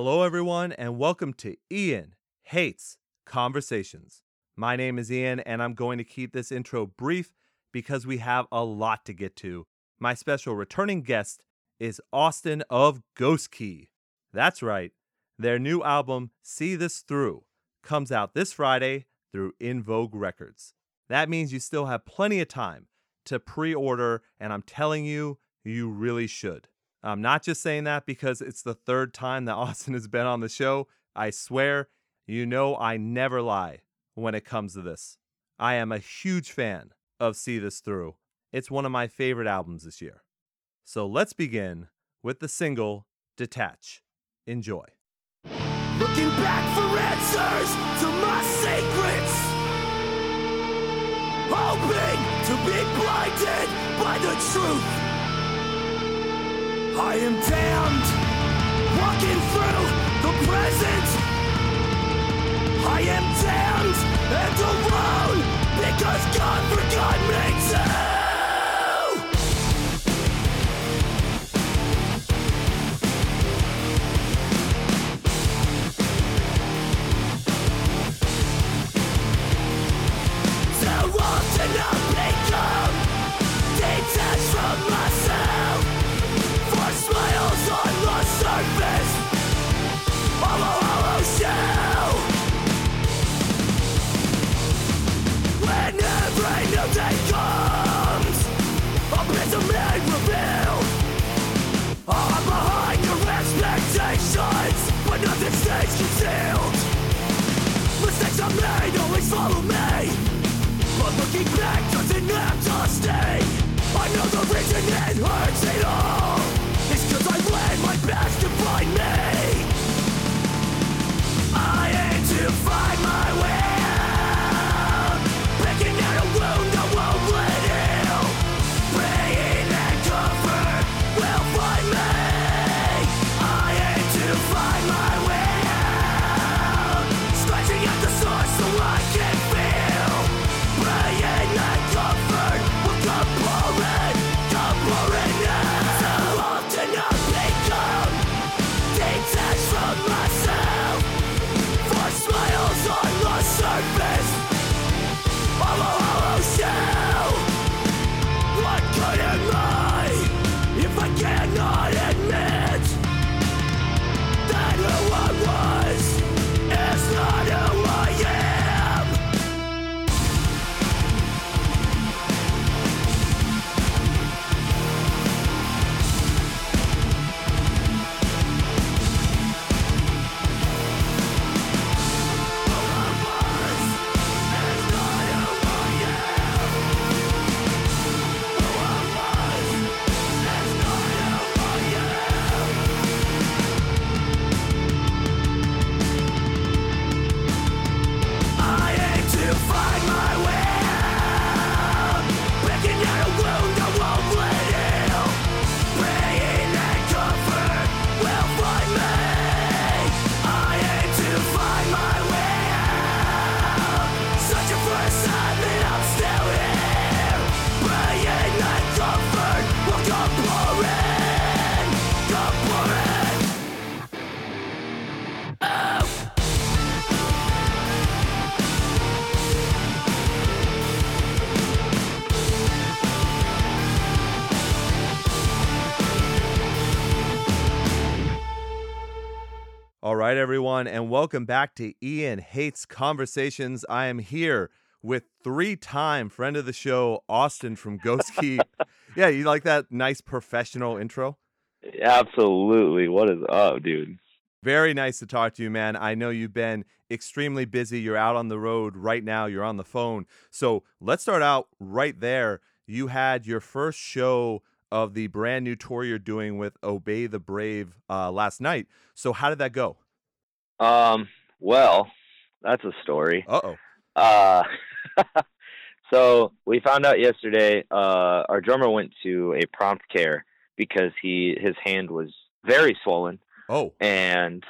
Hello, everyone, and welcome to Ian Hates Conversations. My name is Ian, and I'm going to keep this intro brief because we have a lot to get to. My special returning guest is Austin of Ghost Key. That's right. Their new album, See This Through, comes out this Friday through In Vogue Records. That means you still have plenty of time to pre-order, and I'm telling you, you really should. I'm not just saying that because it's the third time that Austin has been on the show. I swear, you know I never lie when it comes to this. I am a huge fan of See This Through. It's one of my favorite albums this year. So let's begin with the single, Detach. Enjoy. Looking back for answers to my secrets, hoping to be blinded by the truth. I am damned, walking through the present. I am damned and alone, because God forgot me too. Too often I've become detached from myself. Smiles on the surface of a hollow shell. When every new day comes, a prison man revealed. I'm behind your expectations, but nothing stays concealed. Mistakes I made always follow me, but looking back doesn't have to stay. I know the reason it hurts it all. It's 'cause I led my best to find me. I had to find my way out, picking out a wound that won't let heal. Praying that comfort will find me. I had to find my way out, scratching at the source so I can feel. Praying that comfort will come pouring, come pouring now. Detached from myself, for smiles on the surface of a hollow shell. What good am I if I cannot admit that who I was is not who I am? All right, everyone, and welcome back to Ian Hates Conversations. I am here with three-time friend of the show, Austin from Ghost Key. Yeah, you like that nice professional intro? Absolutely. What is up, dude? Very nice to talk to you, man. I know you've been extremely busy. You're out on the road right now. You're on the phone. So let's start out right there. You had your first show of the brand new tour you're doing with Obey the Brave last night. So how did that go? Well, that's a story. Uh-oh. So we found out yesterday, our drummer went to a prompt care because his hand was very swollen. Oh. And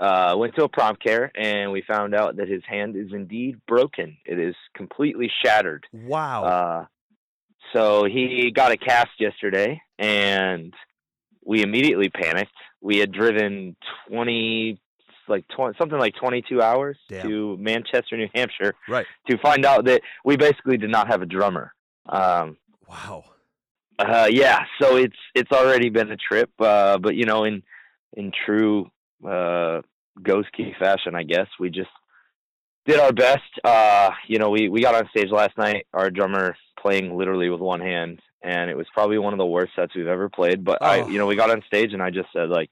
went to a prompt care, and we found out that his hand is indeed broken. It is completely shattered. Wow. So he got a cast yesterday, and we immediately panicked. We had driven 22 hours Damn. To Manchester, New Hampshire, right, to find out that we basically did not have a drummer. Wow. Yeah. So it's already been a trip. But you know, in true, Ghost Key fashion, I guess we just did our best. You know, we got on stage last night, our drummer playing literally with one hand, and it was probably one of the worst sets we've ever played. But we got on stage and I just said, like,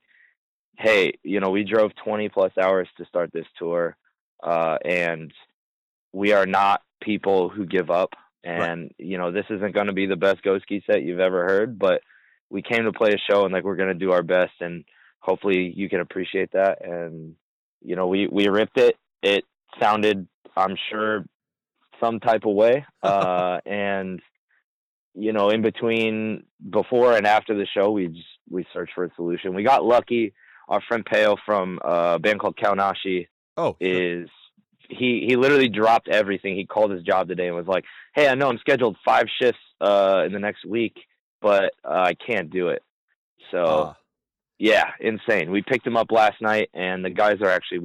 hey, you know, we drove 20 plus hours to start this tour, and we are not people who give up. And, right. you know, this isn't going to be the best Ghost Key set you've ever heard, but we came to play a show and, like, we're going to do our best. And hopefully you can appreciate that. And, you know, we ripped it. It sounded, I'm sure, some type of way. And, you know, in between, before and after the show, we searched for a solution. We got lucky. Our friend Peo from a band called Kaonashi he literally dropped everything. He called his job today and was like, hey, I know I'm scheduled 5 shifts in the next week, but I can't do it. So, yeah, insane. We picked him up last night, and the guys are actually,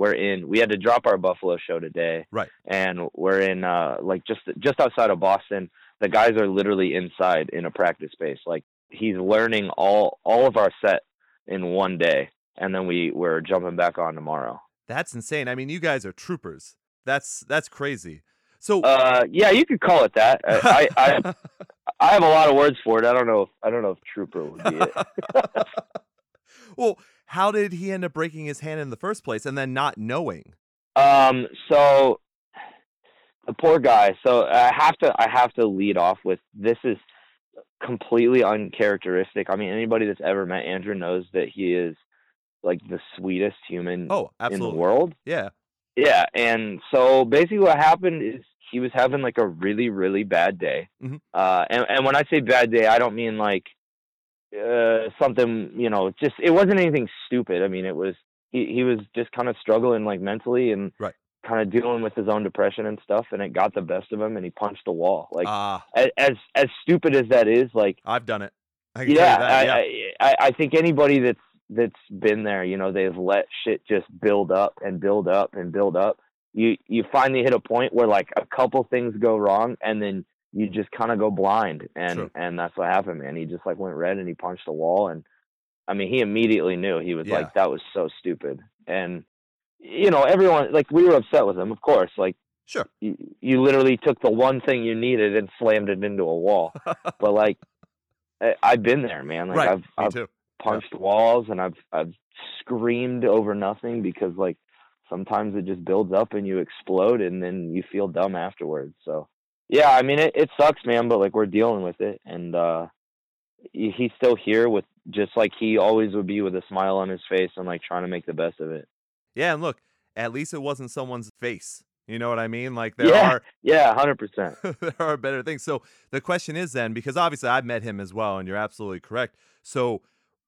we had to drop our Buffalo show today. Right. And we're in, just outside of Boston. The guys are literally inside in a practice space. Like, he's learning all of our set in one day. And then we're jumping back on tomorrow. That's insane. I mean, you guys are troopers. That's crazy. So yeah, you could call it that. I have a lot of words for it. I don't know if trooper would be it. Well, how did he end up breaking his hand in the first place and then not knowing? So the poor guy. So I have to lead off with, this is completely uncharacteristic. I mean, anybody that's ever met Andrew knows that he is, like, the sweetest human in the world. Yeah. Yeah. And so basically what happened is he was having, like, a really, really bad day. Mm-hmm. And when I say bad day, I don't mean like something, you know, just, it wasn't anything stupid. I mean, it was, he was just kind of struggling, like, mentally and right. kind of dealing with his own depression and stuff. And it got the best of him and he punched the wall. Like as stupid as that is, like, I've done it. I can tell you that. I think anybody that's been there, you know, they've let shit just build up and build up and build up. You finally hit a point where, like, a couple things go wrong and then you just kind of go blind. And sure. and that's what happened, man. He just, like, went red and he punched the wall. And I mean, he immediately knew. He was like, that was so stupid. And, you know, everyone, like, we were upset with him, of course. Like, sure, you literally took the one thing you needed and slammed it into a wall. But, like, I've been there, man. Like, right. I've too. Punched walls, and I've screamed over nothing, because, like, sometimes it just builds up and you explode and then you feel dumb afterwards. So yeah, I mean, it sucks, man, but, like, we're dealing with it. And he's still here, with just, like, he always would be, with a smile on his face and, like, trying to make the best of it. Yeah. And look, at least it wasn't someone's face. You know what I mean? Like, there are... Yeah, 100%. There are better things. So the question is then, because obviously I've met him as well, and you're absolutely correct. So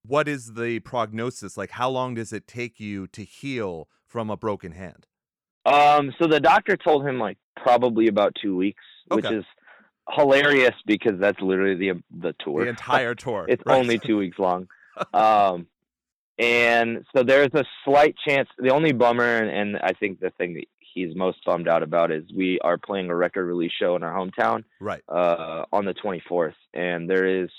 what is the prognosis? Like, how long does it take you to heal from a broken hand? So the doctor told him, like, probably about 2 weeks, which is hilarious, because that's literally the tour. The entire tour. It's right. only 2 weeks long. And so there's a slight chance. The only bummer, and I think the thing that he's most bummed out about, is we are playing a record release show in our hometown right. On the 24th. And there is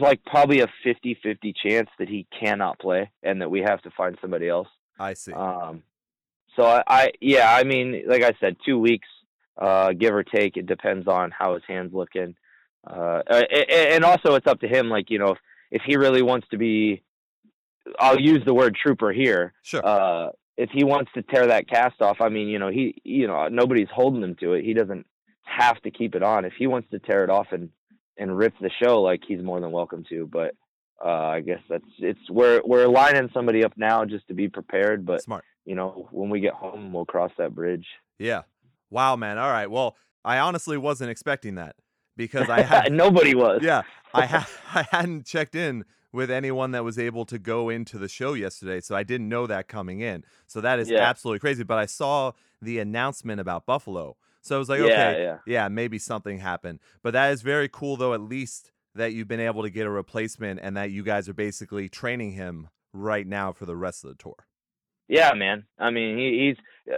like probably a 50-50 chance that he cannot play and that we have to find somebody else. I see. So I mean, like I said, 2 weeks, give or take. It depends on how his hand's looking. And also it's up to him. Like, you know, if he really wants to be, I'll use the word trooper here. Sure. If he wants to tear that cast off, I mean, you know, nobody's holding him to it. He doesn't have to keep it on. If he wants to tear it off and rip the show, like, he's more than welcome to. But I guess we're lining somebody up now just to be prepared. But Smart. You know, when we get home, we'll cross that bridge. Yeah. Wow, man. All right. Well, I honestly wasn't expecting that, because I had nobody was. Yeah. I hadn't checked in with anyone that was able to go into the show yesterday, so I didn't know that coming in. So that is absolutely crazy. But I saw the announcement about Buffalo. So I was like, maybe something happened. But that is very cool, though. At least that you've been able to get a replacement and that you guys are basically training him right now for the rest of the tour. Yeah, man. I mean, he's,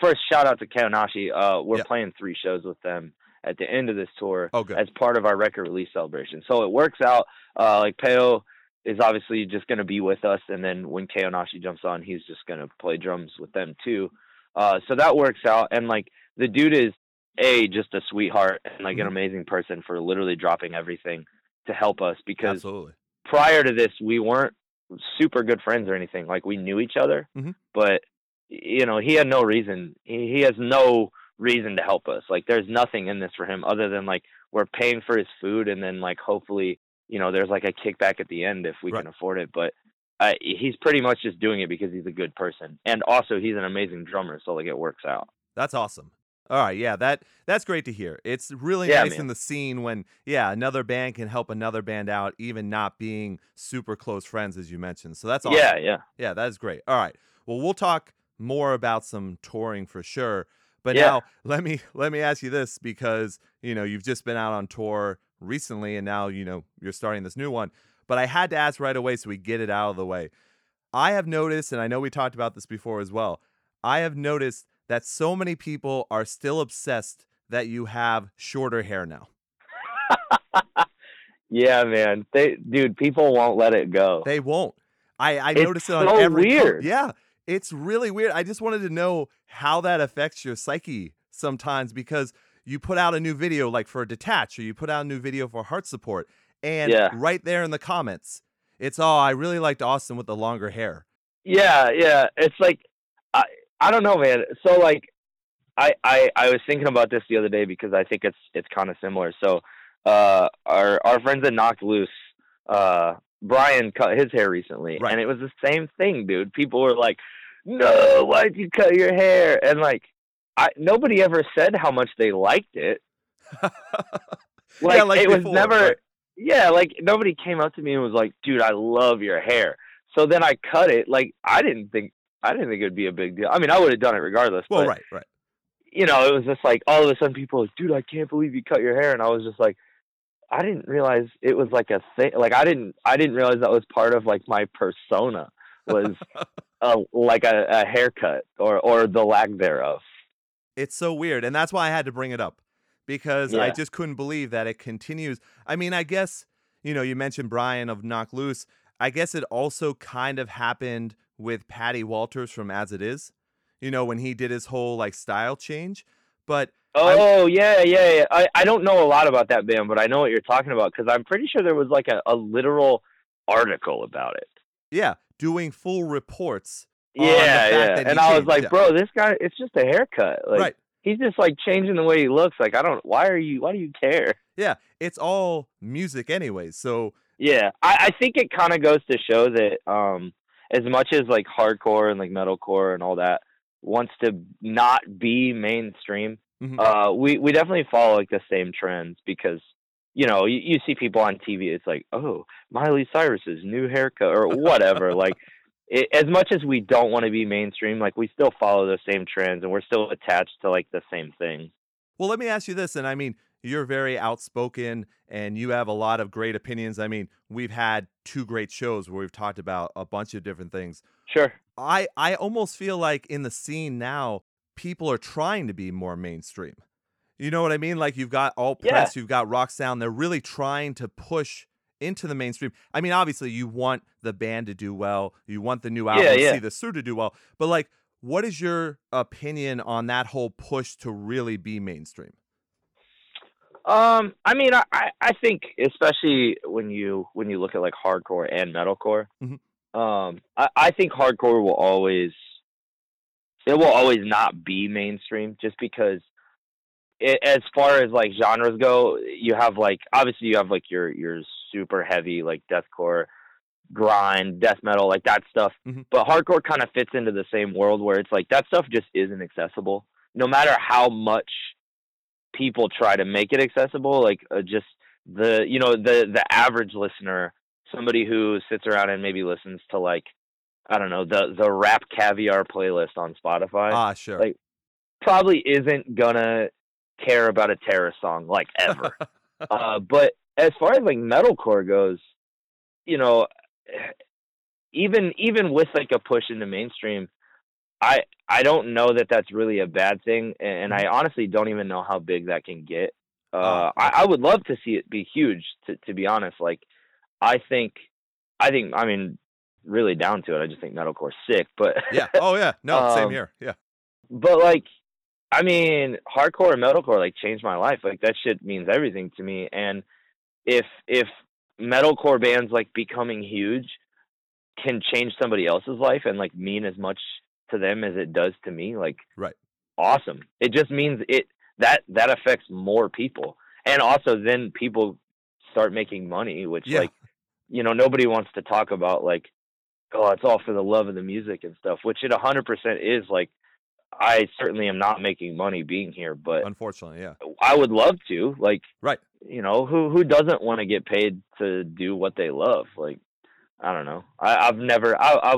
first shout out to Kaonashi. We're playing 3 shows with them at the end of this tour as part of our record release celebration. So it works out, like Peo is obviously just going to be with us. And then when Kaonashi jumps on, he's just going to play drums with them too. So that works out. And like the dude is just a sweetheart and like an amazing person for literally dropping everything to help us, because prior to this, we weren't super good friends or anything. Like we knew each other, but you know, he had no reason. He has no reason to help us. Like there's nothing in this for him other than like we're paying for his food. And then like, hopefully, you know, there's like a kickback at the end if we can afford it. But he's pretty much just doing it because he's a good person. And also he's an amazing drummer. So like it works out. That's awesome. All right. Yeah. That's great to hear. It's really nice, man. In the scene when, another band can help another band out, even not being super close friends, as you mentioned. So that's awesome. Yeah. That is great. All right. Well, we'll talk more about some touring for sure. But now let me ask you this, because, you know, you've just been out on tour recently and now, you know, you're starting this new one, but I had to ask right away so we get it out of the way. I have noticed, and I know we talked about this before as well, I have noticed that so many people are still obsessed that you have shorter hair now. Yeah, man. People won't let it go. They won't. I notice it on every... It's so weird. Yeah. It's really weird. I just wanted to know how that affects your psyche sometimes, because you put out a new video like for Detach, or you put out a new video for Heart Support, and right there in the comments, it's I really liked Austin with the longer hair. Yeah. It's like, I don't know, man. So like, I was thinking about this the other day because I think it's kind of similar. So our friends at Knocked Loose, Brian cut his hair recently, and it was the same thing, dude. People were like, "No, why'd you cut your hair?" And like, nobody ever said how much they liked it. Like it was before, never. But... Yeah, like nobody came up to me and was like, "Dude, I love your hair." So then I cut it. Like I didn't think it'd be a big deal. I mean, I would have done it regardless. Well, but, right. You know, it was just like all of a sudden people were like, "Dude, I can't believe you cut your hair," and I was just like, I didn't realize it was like a thing. Like I didn't realize that was part of like my persona was like a haircut or the lack thereof. It's so weird. And that's why I had to bring it up, because I just couldn't believe that it continues. I mean, I guess, you know, you mentioned Brian of Knock Loose. I guess it also kind of happened with Patty Walters from As It Is, you know, when he did his whole like style change, but yeah. I don't know a lot about that band, but I know what you're talking about, because I'm pretty sure there was like a literal article about it. Yeah, doing full reports. Yeah. And I was like, bro, this guy, it's just a haircut. Like, he's just like changing the way he looks. Like, why do you care? Yeah, it's all music anyway. So yeah, I think it kind of goes to show that as much as like hardcore and like metalcore and all that wants to not be mainstream, we definitely follow like the same trends, because you know you see people on TV, it's like, oh, Miley Cyrus's new haircut or whatever. Like as much as we don't want to be mainstream, like we still follow the same trends and we're still attached to like the same thing. Well, let me ask you this, and I mean, you're very outspoken and you have a lot of great opinions. I mean, we've had 2 great shows where we've talked about a bunch of different things. Sure. I almost feel like in the scene now, people are trying to be more mainstream. You know what I mean? Like you've got All Press, you've got Rock Sound. They're really trying to push into the mainstream. I mean, obviously you want the band to do well. You want the new album See This Through to do well. But like, what is your opinion on that whole push to really be mainstream? I mean, I think especially when you look at like hardcore and metalcore, I think hardcore will always, it will always not be mainstream, just because it, as far as like genres go, you have like, obviously you have like your super heavy, like deathcore, grind, death metal, like that stuff. But hardcore kind of fits into the same world where it's like that stuff just isn't accessible, no matter how much people try to make it accessible. Like just the, you know, the average listener, somebody who sits around and maybe listens to like, I don't know, the Rap Caviar playlist on Spotify. Ah, sure. Like, probably isn't gonna care about a Terror song, like, ever. But as far as like metalcore goes, you know, even with like a push into mainstream, I don't know that that's really a bad thing, and I honestly don't even know how big that can get. I would love to see it be huge, to be honest. Like, I think, I mean, really down to it, I just think metalcore's sick. But yeah, oh yeah, no, same here, yeah. But like, I mean, hardcore and metalcore like changed my life. Like that shit means everything to me. And if metalcore bands like becoming huge can change somebody else's life and like mean as much to them as it does to me, like, right, awesome. It just means it that affects more people, and also then people start making money, which, yeah, like, you know, nobody wants to talk about like, oh, it's all for the love of the music and stuff, which it 100% is. Like, I certainly am not making money being here, but unfortunately, yeah, I would love to, like, right, you know, who doesn't want to get paid to do what they love? Like, I don't know. I've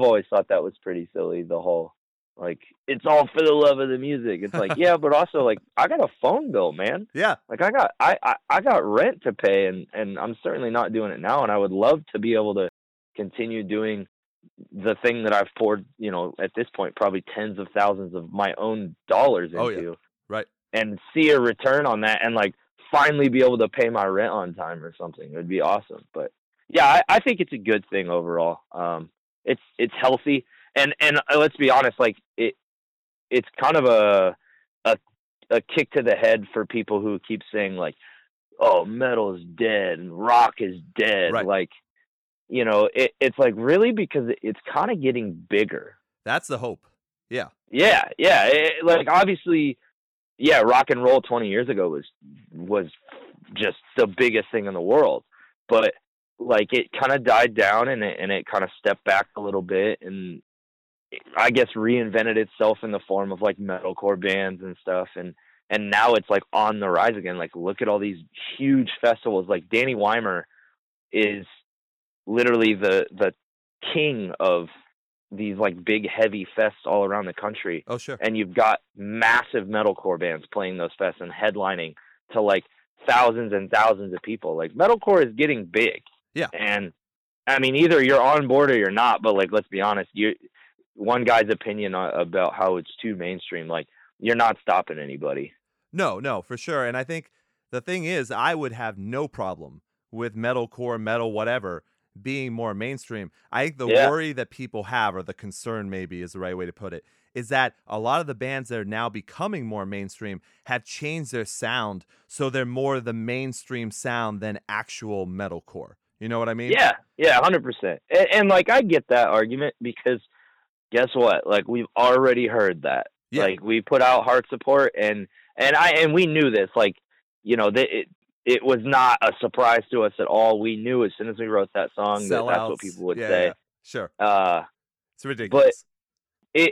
always thought that was pretty silly. The whole, like, it's all for the love of the music. It's like, yeah, but also like, I got a phone bill, man. Yeah. Like I got rent to pay, and I'm certainly not doing it now. And I would love to be able to continue doing the thing that I've poured, you know, at this point, probably tens of thousands of my own dollars into. Oh, yeah. Right. And see a return on that, and like finally be able to pay my rent on time or something. It would be awesome. But yeah, I think it's a good thing overall. It's healthy, and let's be honest, like it's kind of a kick to the head for people who keep saying like, oh, metal is dead and rock is dead. Right. Like, you know, it's like, really, because it's kind of getting bigger. That's the hope. Yeah. Yeah. Yeah. Like, obviously, yeah, rock and roll 20 years ago was just the biggest thing in the world, but like it kind of died down, and it kind of stepped back a little bit, and it, I guess, reinvented itself in the form of like metalcore bands and stuff. And now it's like on the rise again. Like, look at all these huge festivals. Like, Danny Weimer is literally the king of these like big heavy fests all around the country. Oh, sure. And you've got massive metalcore bands playing those fests and headlining to like thousands and thousands of people. Like, metalcore is getting big. Yeah. And I mean, either you're on board or you're not, but like, let's be honest, one guy's opinion about how it's too mainstream, like, you're not stopping anybody. No, for sure. And I think the thing is, I would have no problem with metalcore, metal, whatever, being more mainstream. I think the worry that people have, or the concern maybe is the right way to put it, is that a lot of the bands that are now becoming more mainstream have changed their sound, so they're more the mainstream sound than actual metalcore. You know what I mean? Yeah, yeah, 100%. And like, I get that argument, because guess what? Like, we've already heard that. Yeah. Like, we put out Heart Support, and we knew this. Like, you know, it was not a surprise to us at all. We knew as soon as we wrote that song that's what people would say. Yeah, sure. It's ridiculous. But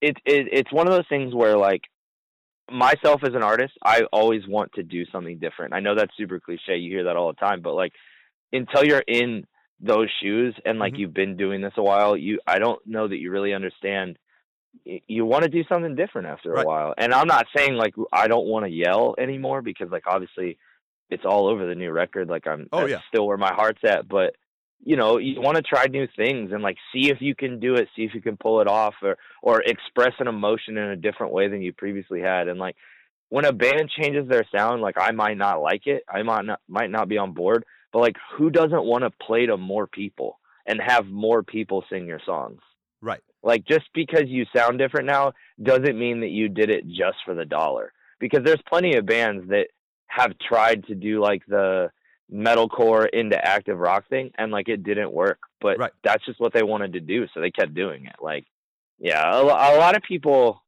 it's one of those things where, like, myself as an artist, I always want to do something different. I know that's super cliche. You hear that all the time, but like, until you're in those shoes and like, mm-hmm, you've been doing this a while, I don't know that you really understand. You want to do something different after a while. And I'm not saying like, I don't want to yell anymore, because like, obviously it's all over the new record. Like, still where my heart's at, but you know, you want to try new things and like, see if you can do it, see if you can pull it off, or express an emotion in a different way than you previously had. And like, when a band changes their sound, like, I might not like it. I might not be on board. But like, who doesn't want to play to more people and have more people sing your songs? Right. Like, just because you sound different now doesn't mean that you did it just for the dollar, because there's plenty of bands that have tried to do like the metalcore into active rock thing, and like, it didn't work, but that's just what they wanted to do, so they kept doing it. Like, yeah, a lot of people,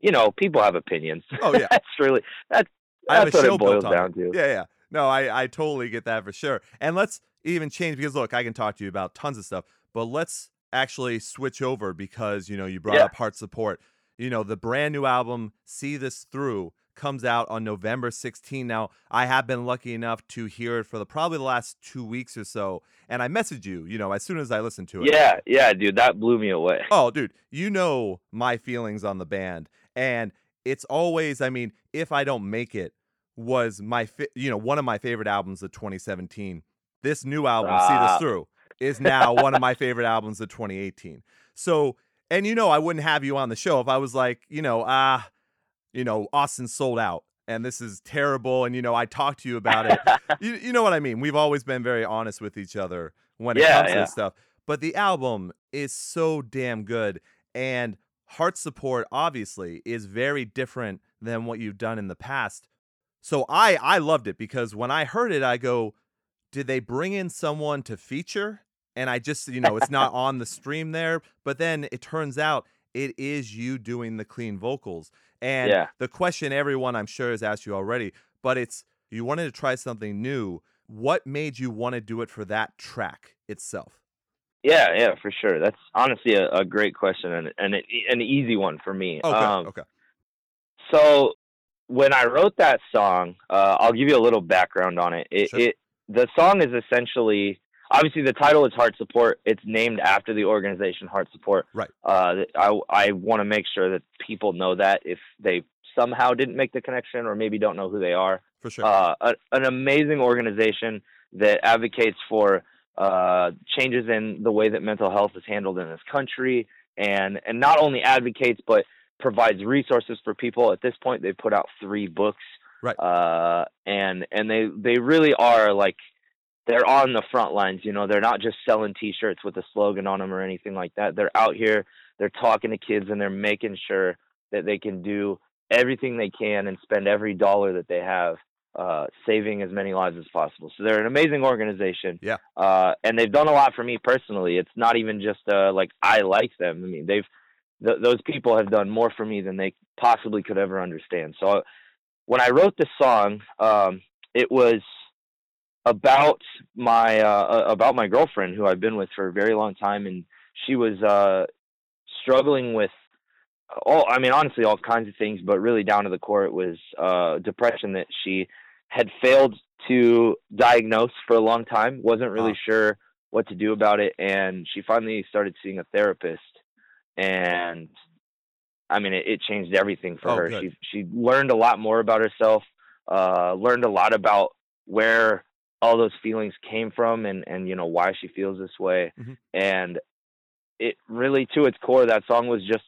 you know, people have opinions. Oh yeah. That's what it boils down to. Yeah, yeah. No, I totally get that for sure. And let's even change, because look, I can talk to you about tons of stuff, but let's actually switch over, because, you know, you brought up Heart Support. You know, the brand new album, See This Through, comes out on November 16. Now, I have been lucky enough to hear it for probably the last 2 weeks or so, and I messaged you, you know, as soon as I listened to it. Yeah, yeah, dude, that blew me away. Oh, dude, you know my feelings on the band, and it's always, I mean, If I Don't Make It was my, one of my favorite albums of 2017. This new album, See This Through, is now one of my favorite albums of 2018. So, and I wouldn't have you on the show if I was like, Austin sold out and this is terrible. And, I talked to you about it. You know what I mean? We've always been very honest with each other when it comes to this stuff. But the album is so damn good. And Heart Support, obviously, is very different than what you've done in the past. So I loved it because when I heard it, I go, did they bring in someone to feature? And I just, it's not on the stream there. But then it turns out it is you doing the clean vocals. And the question everyone I'm sure has asked you already, but it's, you wanted to try something new. What made you want to do it for that track itself? Yeah, for sure. That's honestly a great question and an easy one for me. Okay. So when I wrote that song, I'll give you a little background on it. The song is essentially, obviously the title is Heart Support. It's named after the organization Heart Support. Right. I want to make sure that people know that if they somehow didn't make the connection or maybe don't know who they are. For sure. An amazing organization that advocates for changes in the way that mental health is handled in this country, and not only advocates but provides resources for people. At this point, they put out 3 books, right? And they really are, like, they're on the front lines. They're not just selling T-shirts with a slogan on them or anything like that. They're out here, they're talking to kids, and they're making sure that they can do everything they can and spend every dollar that they have, saving as many lives as possible. So they're an amazing organization. And they've done a lot for me personally. It's not even just I like them. I mean, those people have done more for me than they possibly could ever understand. So when I wrote this song, it was about my girlfriend who I've been with for a very long time, and she was struggling with honestly, all kinds of things, but really down to the core, it was depression that she had failed to diagnose for a long time, wasn't really sure what to do about it, and she finally started seeing a therapist, and I mean, it changed everything for her. Good. She learned a lot more about herself, learned a lot about where all those feelings came from and why she feels this way, and it really, to its core, that song was just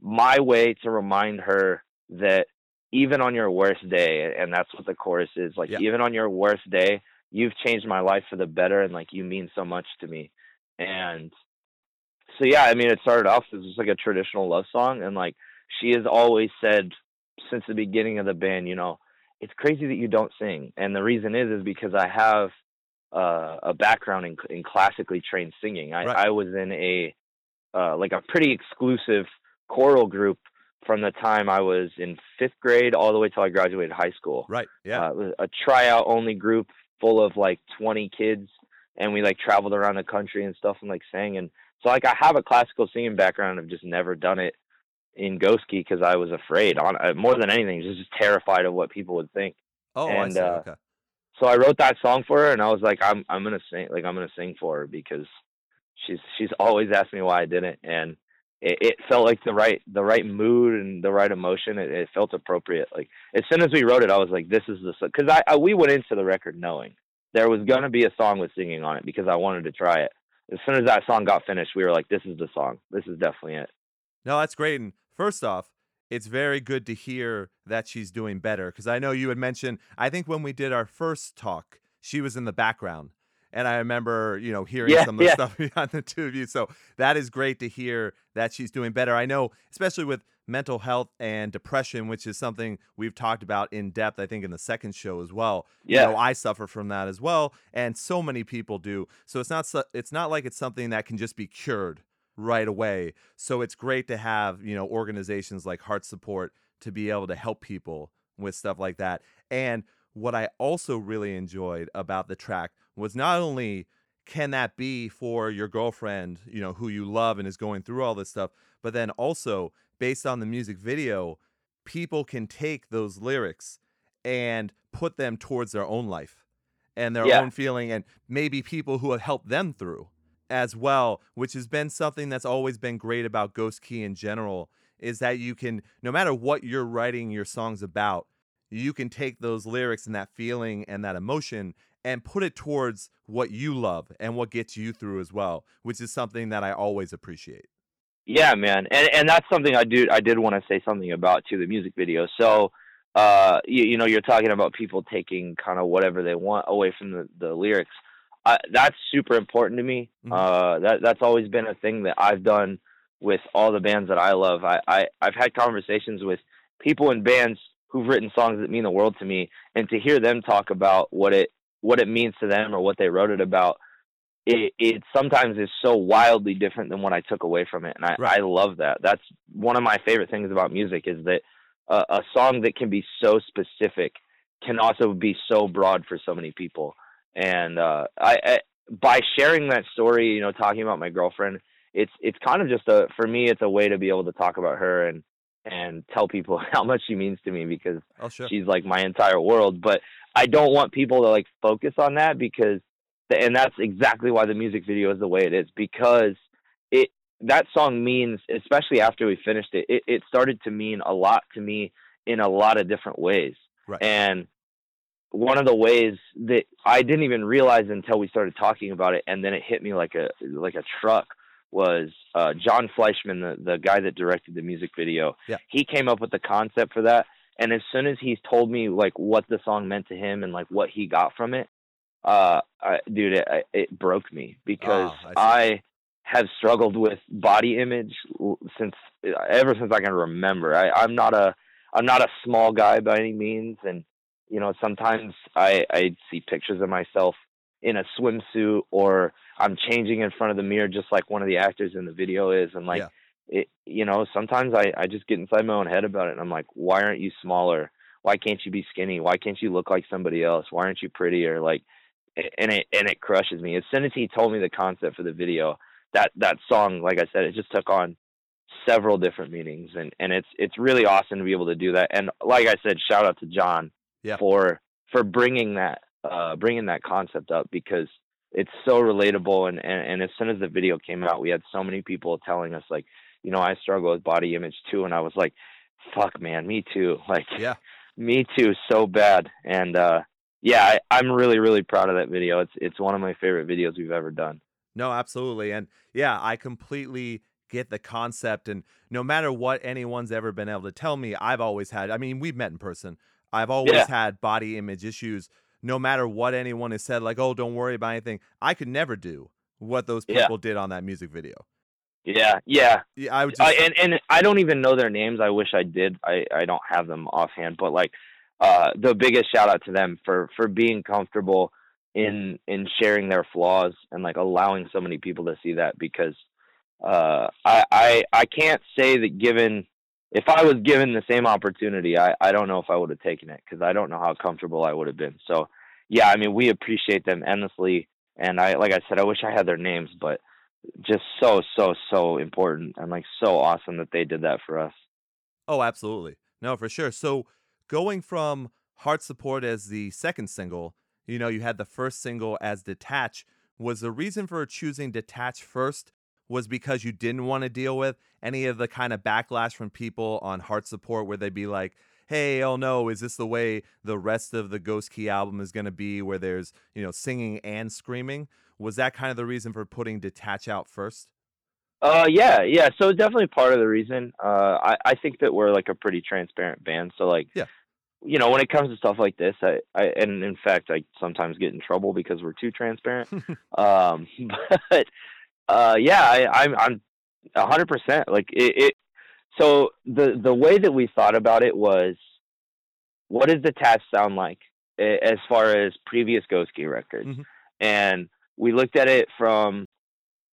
my way to remind her that even on your worst day, and that's what the chorus is, even on your worst day, you've changed my life for the better, and you mean so much to me. And so it started off as just a traditional love song, and she has always said since the beginning of the band, it's crazy that you don't sing, and the reason is because I have a background in classically trained singing. I was in a pretty exclusive choral group from the time I was in 5th grade all the way till I graduated high school. Right. Yeah. It was a tryout only group full of 20 kids, and we traveled around the country and stuff and sang. And so I have a classical singing background. I've just never done it in Ghost Key because I was afraid, more than anything, just terrified of what people would think. Oh, and, I see. Okay. So I wrote that song for her, and I was like, I'm gonna sing. I'm gonna sing for her because she's always asked me why I didn't, and it felt like the right mood and the right emotion. It felt appropriate. As soon as we wrote it, I was like, this is the song. Because we went into the record knowing there was going to be a song with singing on it because I wanted to try it. As soon as that song got finished, we were like, this is the song. This is definitely it. No, that's great. And first off, it's very good to hear that she's doing better. Because I know you had mentioned, I think when we did our first talk, she was in the background. And I remember, hearing some of the stuff behind the two of you. So that is great to hear that she's doing better. I know, especially with mental health and depression, which is something we've talked about in depth, I think, in the second show as well. Yeah. I suffer from that as well, and so many people do. So it's not like it's something that can just be cured right away. So it's great to have, organizations like Heart Support to be able to help people with stuff like that. And what I also really enjoyed about the track was not only can that be for your girlfriend, who you love and is going through all this stuff, but then also based on the music video, people can take those lyrics and put them towards their own life and their own feeling, and maybe people who have helped them through as well, which has been something that's always been great about Ghost Key in general, is that you can, no matter what you're writing your songs about, you can take those lyrics and that feeling and that emotion and put it towards what you love and what gets you through as well, which is something that I always appreciate. Yeah, man. And that's something I did want to say something about too, the music video. So, you know, you're talking about people taking kind of whatever they want away from the lyrics. That's super important to me. Mm-hmm. That's always been a thing that I've done with all the bands that I love. I've had conversations with people in bands who've written songs that mean the world to me, and to hear them talk about what it means to them or what they wrote it about, it sometimes is so wildly different than what I took away from it. And I love that. That's one of my favorite things about music, is that a song that can be so specific can also be so broad for so many people. And by sharing that story, you know, talking about my girlfriend, it's kind of just for me, it's a way to be able to talk about her and tell people how much she means to me, because she's like my entire world. But I don't want people to like focus on that, because and that's exactly why the music video is the way it is, because that song means, especially after we finished it, it started to mean a lot to me in a lot of different ways. Right. And one of the ways that I didn't even realize until we started talking about it, and then it hit me like a truck, was John Fleischman, the guy that directed the music video. Yeah. He came up with the concept for that. And as soon as he's told me like what the song meant to him and like what he got from it, it broke me, because I have struggled with body image ever since I can remember. I'm not a small guy by any means, and you know, sometimes I see pictures of myself in a swimsuit, or I'm changing in front of the mirror just like one of the actors in the video is, and like it, you know, sometimes I just get inside my own head about it, and I'm like, why aren't you smaller? Why can't you be skinny? Why can't you look like somebody else? Why aren't you prettier? Like, and it crushes me. As soon as he told me the concept for the video, that song, like I said, it just took on several different meanings, and it's really awesome to be able to do that. And like I said, shout out to John for bringing that concept up, because it's so relatable. And as soon as the video came out, we had so many people telling us like, you know, I struggle with body image too. And I was like, fuck man, me too. Like, me too. So bad. And, I'm really, really proud of that video. It's one of my favorite videos we've ever done. No, absolutely. And yeah, I completely get the concept. And no matter what anyone's ever been able to tell me, I've always had, I mean, we've met in person. I've always had body image issues. No matter what anyone has said, like, oh, don't worry about anything. I could never do what those people did on that music video. Yeah. I would just... and I don't even know their names. I wish I did. I don't have them offhand, but like, the biggest shout out to them for being comfortable in sharing their flaws and like allowing so many people to see that, because I can't say that if I was given the same opportunity, I don't know if I would have taken it, because I don't know how comfortable I would have been. So yeah, I mean, we appreciate them endlessly, and like I said, I wish I had their names, but just so important and like so awesome that they did that for us. Oh, absolutely. No, for sure. So going from Heart Support as the second single, you know, you had the first single as Detach. Was the reason for choosing Detach first was because you didn't want to deal with any of the kind of backlash from people on Heart Support, where they'd be like, hey, oh no, is this the way the rest of the Ghost Key album is going to be, where there's, you know, singing and screaming? Was that kind of the reason for putting Detach out first? Yeah. So definitely part of the reason. I think that we're like a pretty transparent band. So like, you know, when it comes to stuff like this, and in fact, I sometimes get in trouble because we're too transparent. But yeah, I'm 100% like it. So the way that we thought about it was, what does Detach sound like as far as previous Ghost Key records? Mm-hmm. And we looked at it from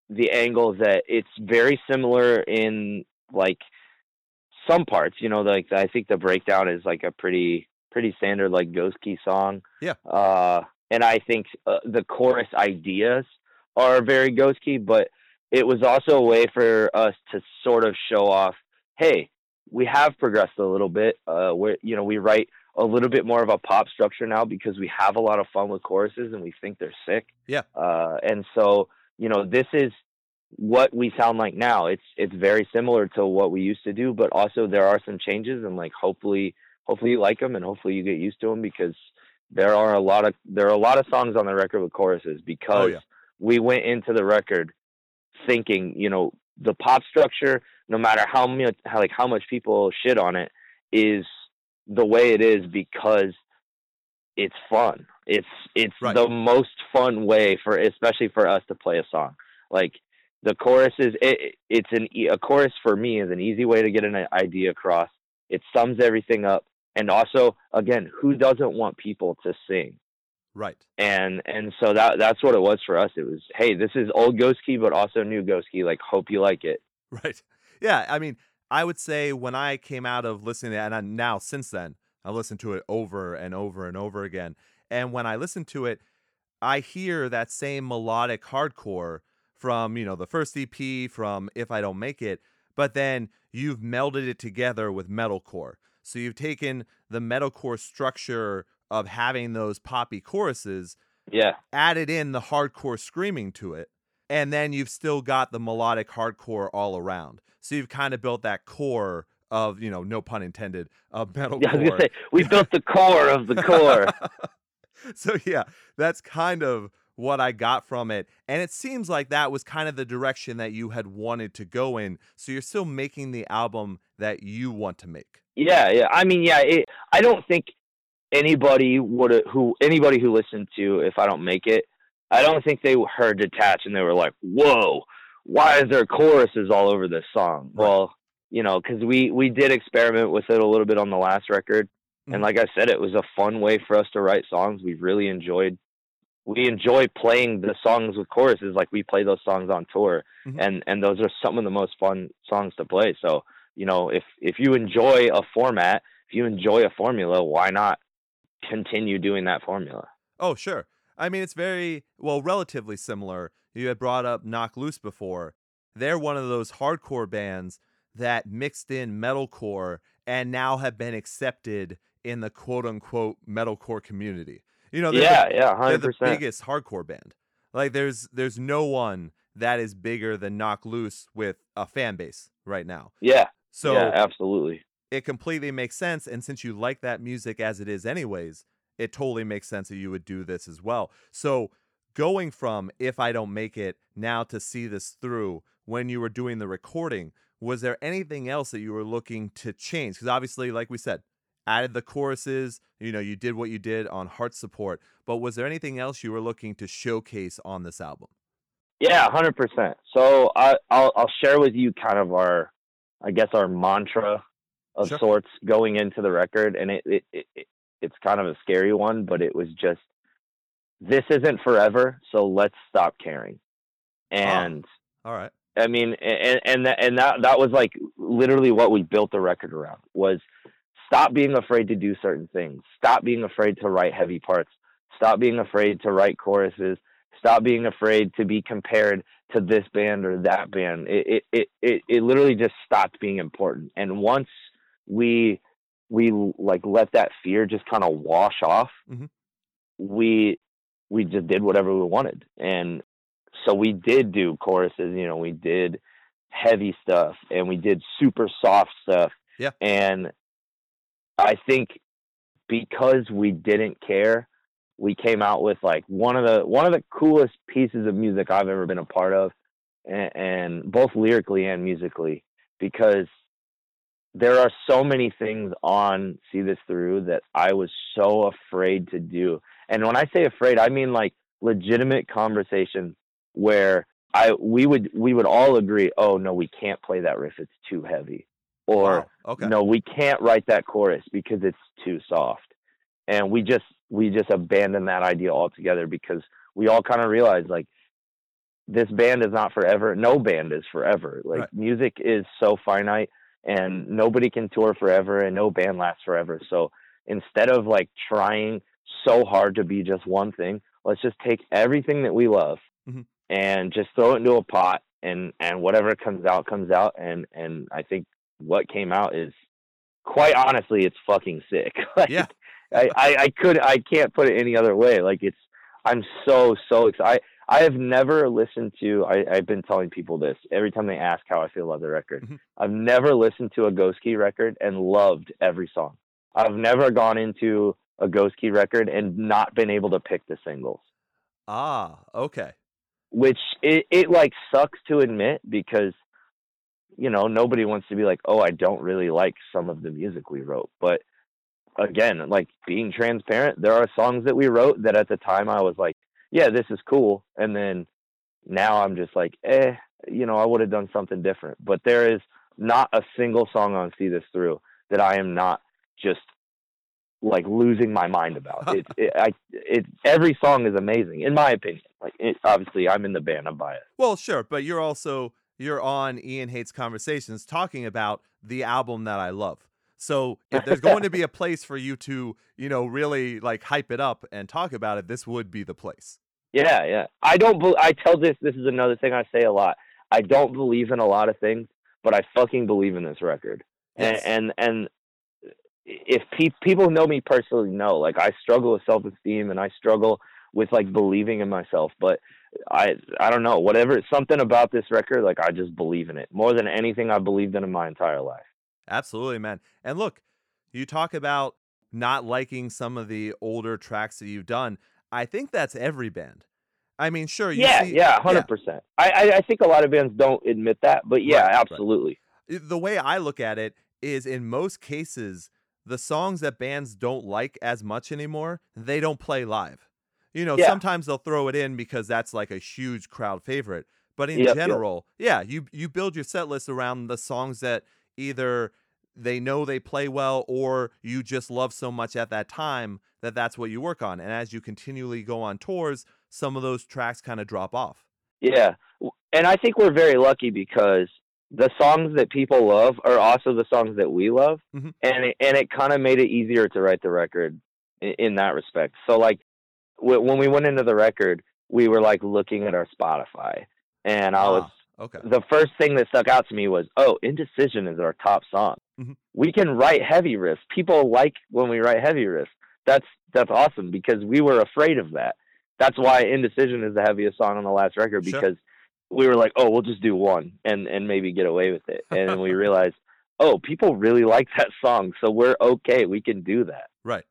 the angle that it's very similar in like some parts, you know, like I think the breakdown is like a pretty standard like Ghost Key song. Yeah. And I think the chorus ideas are very Ghost Key, but it was also a way for us to sort of show off, hey, we have progressed a little bit. You know, we write a little bit more of a pop structure now because we have a lot of fun with choruses and we think they're sick. Yeah. And so, you know, this is what we sound like now. It's very similar to what we used to do, but also there are some changes, and like hopefully hopefully you like them and hopefully you get used to them, because there are a lot of songs on the record with choruses, because we went into the record thinking, you know, the pop structure, no matter how much people shit on it, is the way it is because it's fun. It's right. The most fun way for, especially for us, to play a song. Like the choruses, a chorus for me is an easy way to get an idea across. It sums everything up. And also, again, who doesn't want people to sing? Right. And so that's what it was for us. It was, hey, this is old Ghost Key, but also new Ghost Key. Like, hope you like it. Right. Yeah. I mean, I would say when I came out of listening to it, and now since then, I've listened to it over and over and over again. And when I listen to it, I hear that same melodic hardcore from, you know, the first EP, from If I Don't Make It, but then you've melded it together with metalcore. So you've taken the metalcore structure of having those poppy choruses, added in the hardcore screaming to it, and then you've still got the melodic hardcore all around. So you've kind of built that core of, you know, no pun intended, of metalcore. Yeah, I was gonna say, we built the core of the core. So yeah, that's kind of what I got from it. And it seems like that was kind of the direction that you had wanted to go in. So you're still making the album that you want to make. Yeah. I mean, I don't think anybody who listened to If I Don't Make It, I don't think they heard Detach and they were like, whoa, why is there choruses all over this song? Right. Well, you know, because we did experiment with it a little bit on the last record. Mm-hmm. And like I said, it was a fun way for us to write songs. We've really enjoyed. We enjoy playing the songs with choruses, like we play those songs on tour, mm-hmm. and those are some of the most fun songs to play. So, you know, if you enjoy a format, if you enjoy a formula, why not continue doing that formula? Oh, sure. I mean, it's very, well, relatively similar. You had brought up Knock Loose before. They're one of those hardcore bands that mixed in metalcore and now have been accepted in the quote-unquote metalcore community. You know, yeah, 100%. They're the biggest hardcore band. Like, there's no one that is bigger than Knock Loose with a fan base right now. Yeah. So yeah, absolutely. It completely makes sense. And since you like that music as it is anyways, it totally makes sense that you would do this as well. So going from If I Don't Make It now to See This Through, when you were doing the recording, was there anything else that you were looking to change? Because obviously, like we said, added the choruses, you know, you did what you did on Heart Support, but was there anything else you were looking to showcase on this album? Yeah, 100%. So I'll share with you kind of our mantra of sorts going into the record. And it's kind of a scary one, but it was just, this isn't forever, so let's stop caring. And all right. I mean, and that was like literally what we built the record around, was stop being afraid to do certain things. Stop being afraid to write heavy parts. Stop being afraid to write choruses. Stop being afraid to be compared to this band or that band. It literally just stopped being important. And once we like let that fear just kind of wash off, mm-hmm. we just did whatever we wanted. And so we did do choruses, you know, we did heavy stuff and we did super soft stuff. Yeah. And I think because we didn't care, we came out with like one of the coolest pieces of music I've ever been a part of, and both lyrically and musically, because there are so many things on See This Through that I was so afraid to do. And when I say afraid, I mean like legitimate conversations where we would all agree, oh no, we can't play that riff, it's too heavy. Or, wow. Okay. No, we can't write that chorus because it's too soft. And we just abandoned that idea altogether, because we all kind of realized, like, this band is not forever. No band is forever. Like, right. Music is so finite, and nobody can tour forever, and no band lasts forever. So instead of, like, trying so hard to be just one thing, let's just take everything that we love, mm-hmm. and just throw it into a pot, and whatever comes out. And I think what came out is, quite honestly, it's fucking sick. Like, yeah. I can't put it any other way. Like, it's, I'm so excited. I have never listened to, I've been telling people this every time they ask how I feel about the record. Mm-hmm. I've never listened to a Ghost Key record and loved every song. I've never gone into a Ghost Key record and not been able to pick the singles. Ah, okay. Which it like sucks to admit, because, you know, nobody wants to be like, oh, I don't really like some of the music we wrote. But again, like, being transparent, there are songs that we wrote that at the time I was like, yeah, this is cool. And then now I'm just like, you know, I would have done something different. But there is not a single song on See This Through that I am not just like losing my mind about. Every song is amazing, in my opinion. Like, obviously I'm in the band, I'm biased. Well, sure. But you're on Ian Hates Conversations talking about the album that I love. So if there's going to be a place for you to, you know, really like hype it up and talk about it, this would be the place. Yeah, yeah. This is another thing I say a lot. I don't believe in a lot of things, but I fucking believe in this record. Yes. And if people who know me personally know, like, I struggle with self-esteem and I struggle with like believing in myself, but I don't know, whatever, something about this record, like, I just believe in it more than anything I believed in my entire life. Absolutely, man. And look, you talk about not liking some of the older tracks that you've done. I think that's every band. I mean, sure. Yeah, 100%. Yeah. I think a lot of bands don't admit that, but yeah, right, absolutely. Right. The way I look at it is, in most cases, the songs that bands don't like as much anymore, they don't play live. You know, sometimes they'll throw it in because that's like a huge crowd favorite. But in general, you build your set list around the songs that either they know they play well, or you just love so much at that time that that's what you work on. And as you continually go on tours, some of those tracks kind of drop off. Yeah. And I think we're very lucky because the songs that people love are also the songs that we love. Mm-hmm. And it kind of made it easier to write the record in that respect. So like when we went into the record, we were like looking at our Spotify, and I was, okay, the first thing that stuck out to me was, oh, Indecision is our top song. Mm-hmm. We can write heavy riffs. People like when we write heavy riffs. That's awesome, because we were afraid of that. That's why Indecision is the heaviest song on the last record, because we were like, oh, we'll just do one and maybe get away with it. And then we realized, oh, people really like that song, so we're okay. We can do that. Right.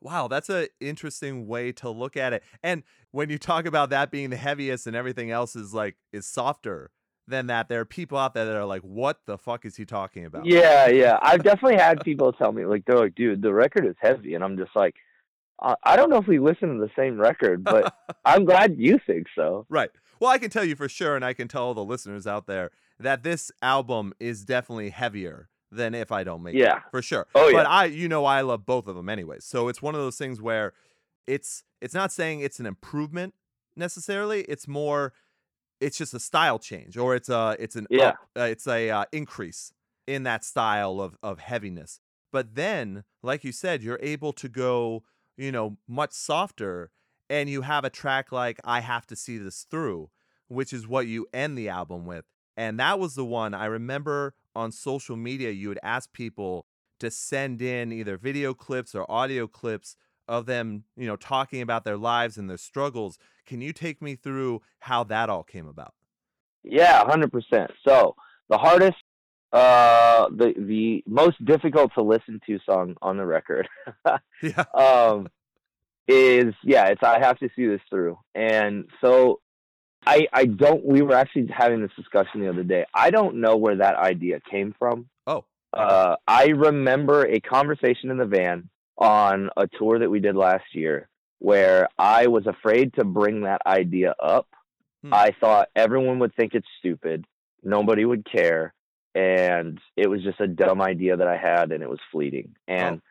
Wow, that's an interesting way to look at it. And when you talk about that being the heaviest and everything else is softer than that, there are people out there that are like, what the fuck is he talking about? Yeah, yeah. I've definitely had people tell me, like, they're like, dude, the record is heavy. And I'm just like, I don't know if we listen to the same record, but I'm glad you think so. Right. Well, I can tell you for sure, and I can tell all the listeners out there, that this album is definitely heavier than If I Don't Make It, for sure. Oh, yeah. But I love both of them anyways. So it's one of those things where it's not saying it's an improvement necessarily. It's more, it's just a style change, or it's an increase in that style of heaviness. But then, like you said, you're able to go, you know, much softer, and you have a track like I Have to See This Through, which is what you end the album with. And that was the one I remember on social media, you would ask people to send in either video clips or audio clips of them, you know, talking about their lives and their struggles. Can you take me through how that all came about? Yeah, 100%. So the hardest, the most difficult to listen to song on the record it's I Have to See This Through. And so we were actually having this discussion the other day. I don't know where that idea came from. Oh. I remember a conversation in the van on a tour that we did last year where I was afraid to bring that idea up. I thought everyone would think it's stupid. Nobody would care. And it was just a dumb idea that I had, and it was fleeting. And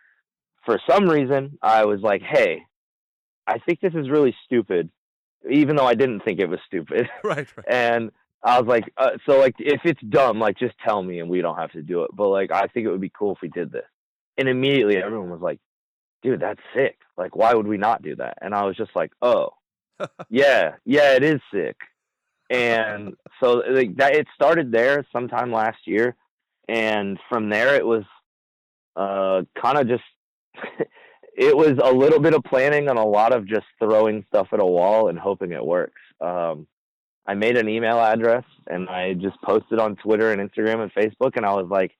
for some reason, I was like, hey, I think this is really stupid, even though I didn't think it was stupid. Right. And I was like, so like, if it's dumb, like, just tell me and we don't have to do it. But like, I think it would be cool if we did this. And immediately everyone was like, dude, that's sick. Like, why would we not do that? And I was just like, oh, yeah, it is sick. And so like that, it started there sometime last year. And from there it was kind of just, it was a little bit of planning and a lot of just throwing stuff at a wall and hoping it works. I made an email address and I just posted on Twitter and Instagram and Facebook. And I was like,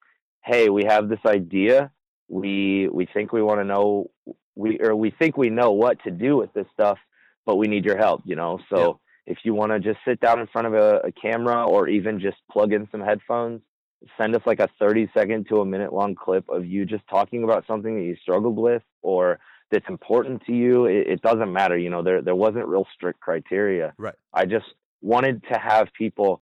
hey, we have this idea. we think we want to know, we think we know what to do with this stuff, but we need your help, you know? So yeah. If you want to just sit down in front of a camera or even just plug in some headphones, send us like a 30-second to a minute long clip of you just talking about something that you struggled with or that's important to you. It doesn't matter. You know, there wasn't real strict criteria. Right. I just wanted to have people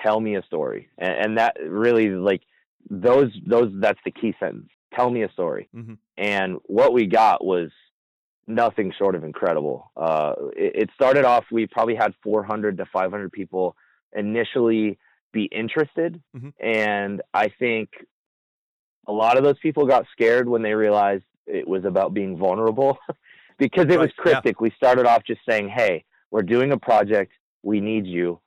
tell me a story. And that really, like, that's the key sentence. Tell me a story. Mm-hmm. And what we got was nothing short of incredible. It started off, we probably had 400 to 500 people initially be interested. Mm-hmm. And I think a lot of those people got scared when they realized it was about being vulnerable because it was cryptic. Yeah. We started off just saying, hey, we're doing a project. We need you.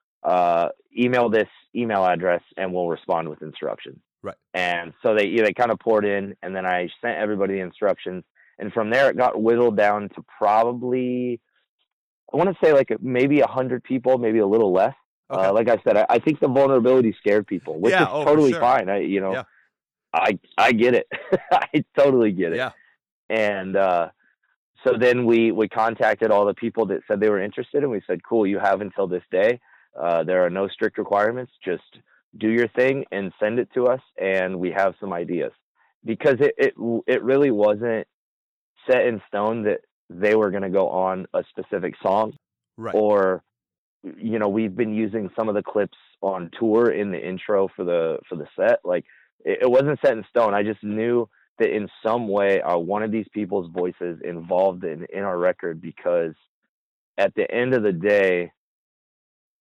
Email this email address and we'll respond with instructions. Right. And so they kind of poured in, and then I sent everybody the instructions. And from there, it got whittled down to probably, I want to say like maybe 100 people, maybe a little less. Okay. Like I said, I think the vulnerability scared people, which is totally fine. I get it. I totally get it. Yeah. And so then we contacted all the people that said they were interested, and we said, cool, you have until this day. There are no strict requirements. Just do your thing and send it to us, and we have some ideas. Because it really wasn't set in stone that they were going to go on a specific song. Right. Or, you know, we've been using some of the clips on tour in the intro for the set. Like, it wasn't set in stone. I just knew that in some way I wanted these people's voices involved in our record, because at the end of the day,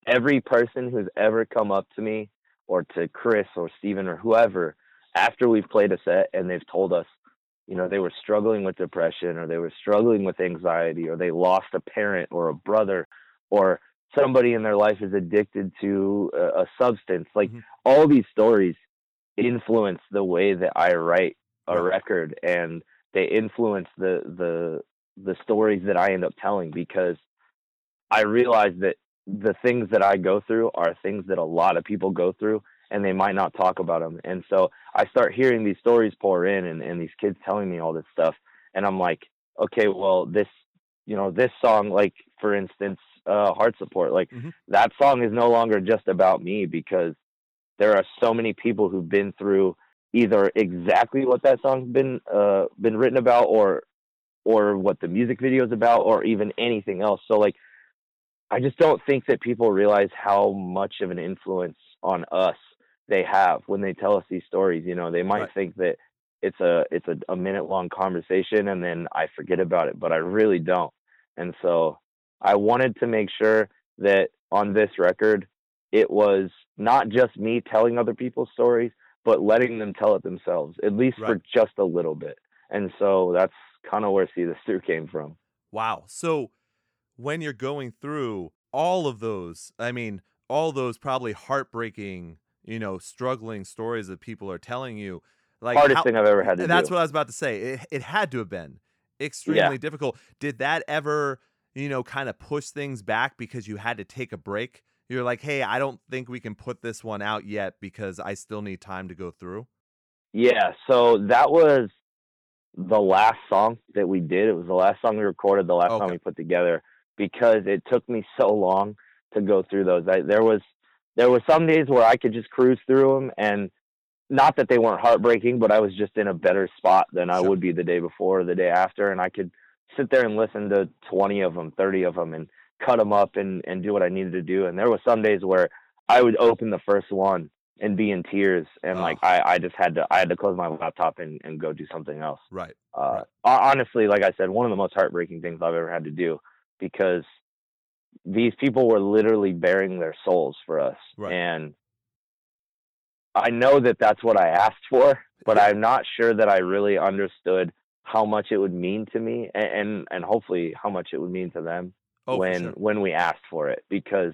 every person who's ever come up to me or to Chris or Steven or whoever after we've played a set and they've told us, you know, they were struggling with depression or they were struggling with anxiety or they lost a parent or a brother or somebody in their life is addicted to a substance. Like, mm-hmm. all these stories influence the way that I write a record, and they influence the stories that I end up telling, because I realize that the things that I go through are things that a lot of people go through, and they might not talk about them. And so I start hearing these stories pour in, and these kids telling me all this stuff, and I'm like, okay, well, this, you know, this song, like, for instance, Heart Support, like, mm-hmm. that song is no longer just about me, because there are so many people who've been through either exactly what that song's been written about, or what the music video is about, or even anything else. So, like, I just don't think that people realize how much of an influence on us they have when they tell us these stories. You know, they might think that it's a minute long conversation and then I forget about it, but I really don't. And so I wanted to make sure that on this record, it was not just me telling other people's stories, but letting them tell it themselves, at least for just a little bit. And so that's kind of where See This Through came from. Wow. So when you're going through all of those, I mean, all those probably heartbreaking, you know, struggling stories that people are telling you, like, hardest thing I've ever had to do. That's what I was about to say. It had to have been extremely difficult. Did that ever, you know, kind of push things back because you had to take a break? You're like, hey, I don't think we can put this one out yet because I still need time to go through. Yeah, so that was the last song that we did. It was the last song we recorded, the last song we put together, because it took me so long to go through those. There was some days where I could just cruise through them, and not that they weren't heartbreaking, but I was just in a better spot than I would be the day before or the day after, and I could sit there and listen to 20 of them, 30 of them, and cut them up and do what I needed to do. And there were some days where I would open the first one and be in tears, and like I just had to close my laptop and go do something else. Honestly, like I said, one of the most heartbreaking things I've ever had to do, because these people were literally bearing their souls for us. Right. And I know that that's what I asked for, but I'm not sure that I really understood how much it would mean to me and hopefully how much it would mean to them. When we asked for it, because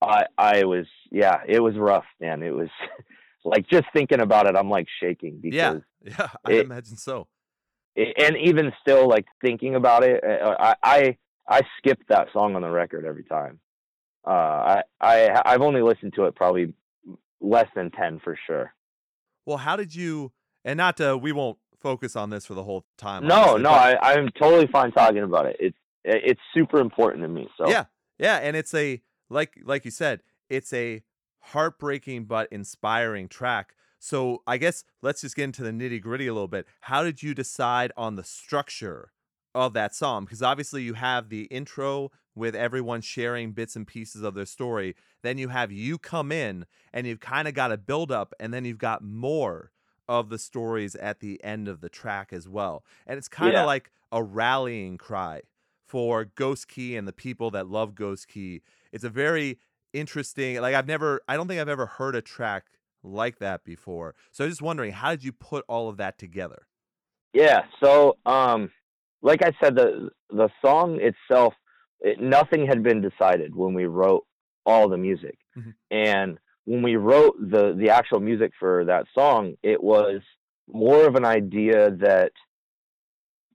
I was, it was rough, man. It was like, just thinking about it, I'm like shaking, because I imagine so. And even still, like, thinking about it, I skipped that song on the record every time. I've only listened to it probably less than 10 for sure. Well, how did you, and not to, we won't focus on this for the whole time. No, I'm totally fine talking about it. It's super important to me. So yeah, and it's a like you said, it's a heartbreaking but inspiring track. So I guess let's just get into the nitty gritty a little bit. How did you decide on the structure of that song? Because obviously you have the intro with everyone sharing bits and pieces of their story. Then you have you come in and you've kind of got a build up, and then you've got more of the stories at the end of the track as well. And it's kind of like a rallying cry for Ghost Key and the people that love Ghost Key. It's a very interesting, like I don't think I've ever heard a track like that before. So I'm just wondering, how did you put all of that together? Yeah, so like I said, the song itself, nothing had been decided when we wrote all the music. Mm-hmm. And when we wrote the actual music for that song, it was more of an idea that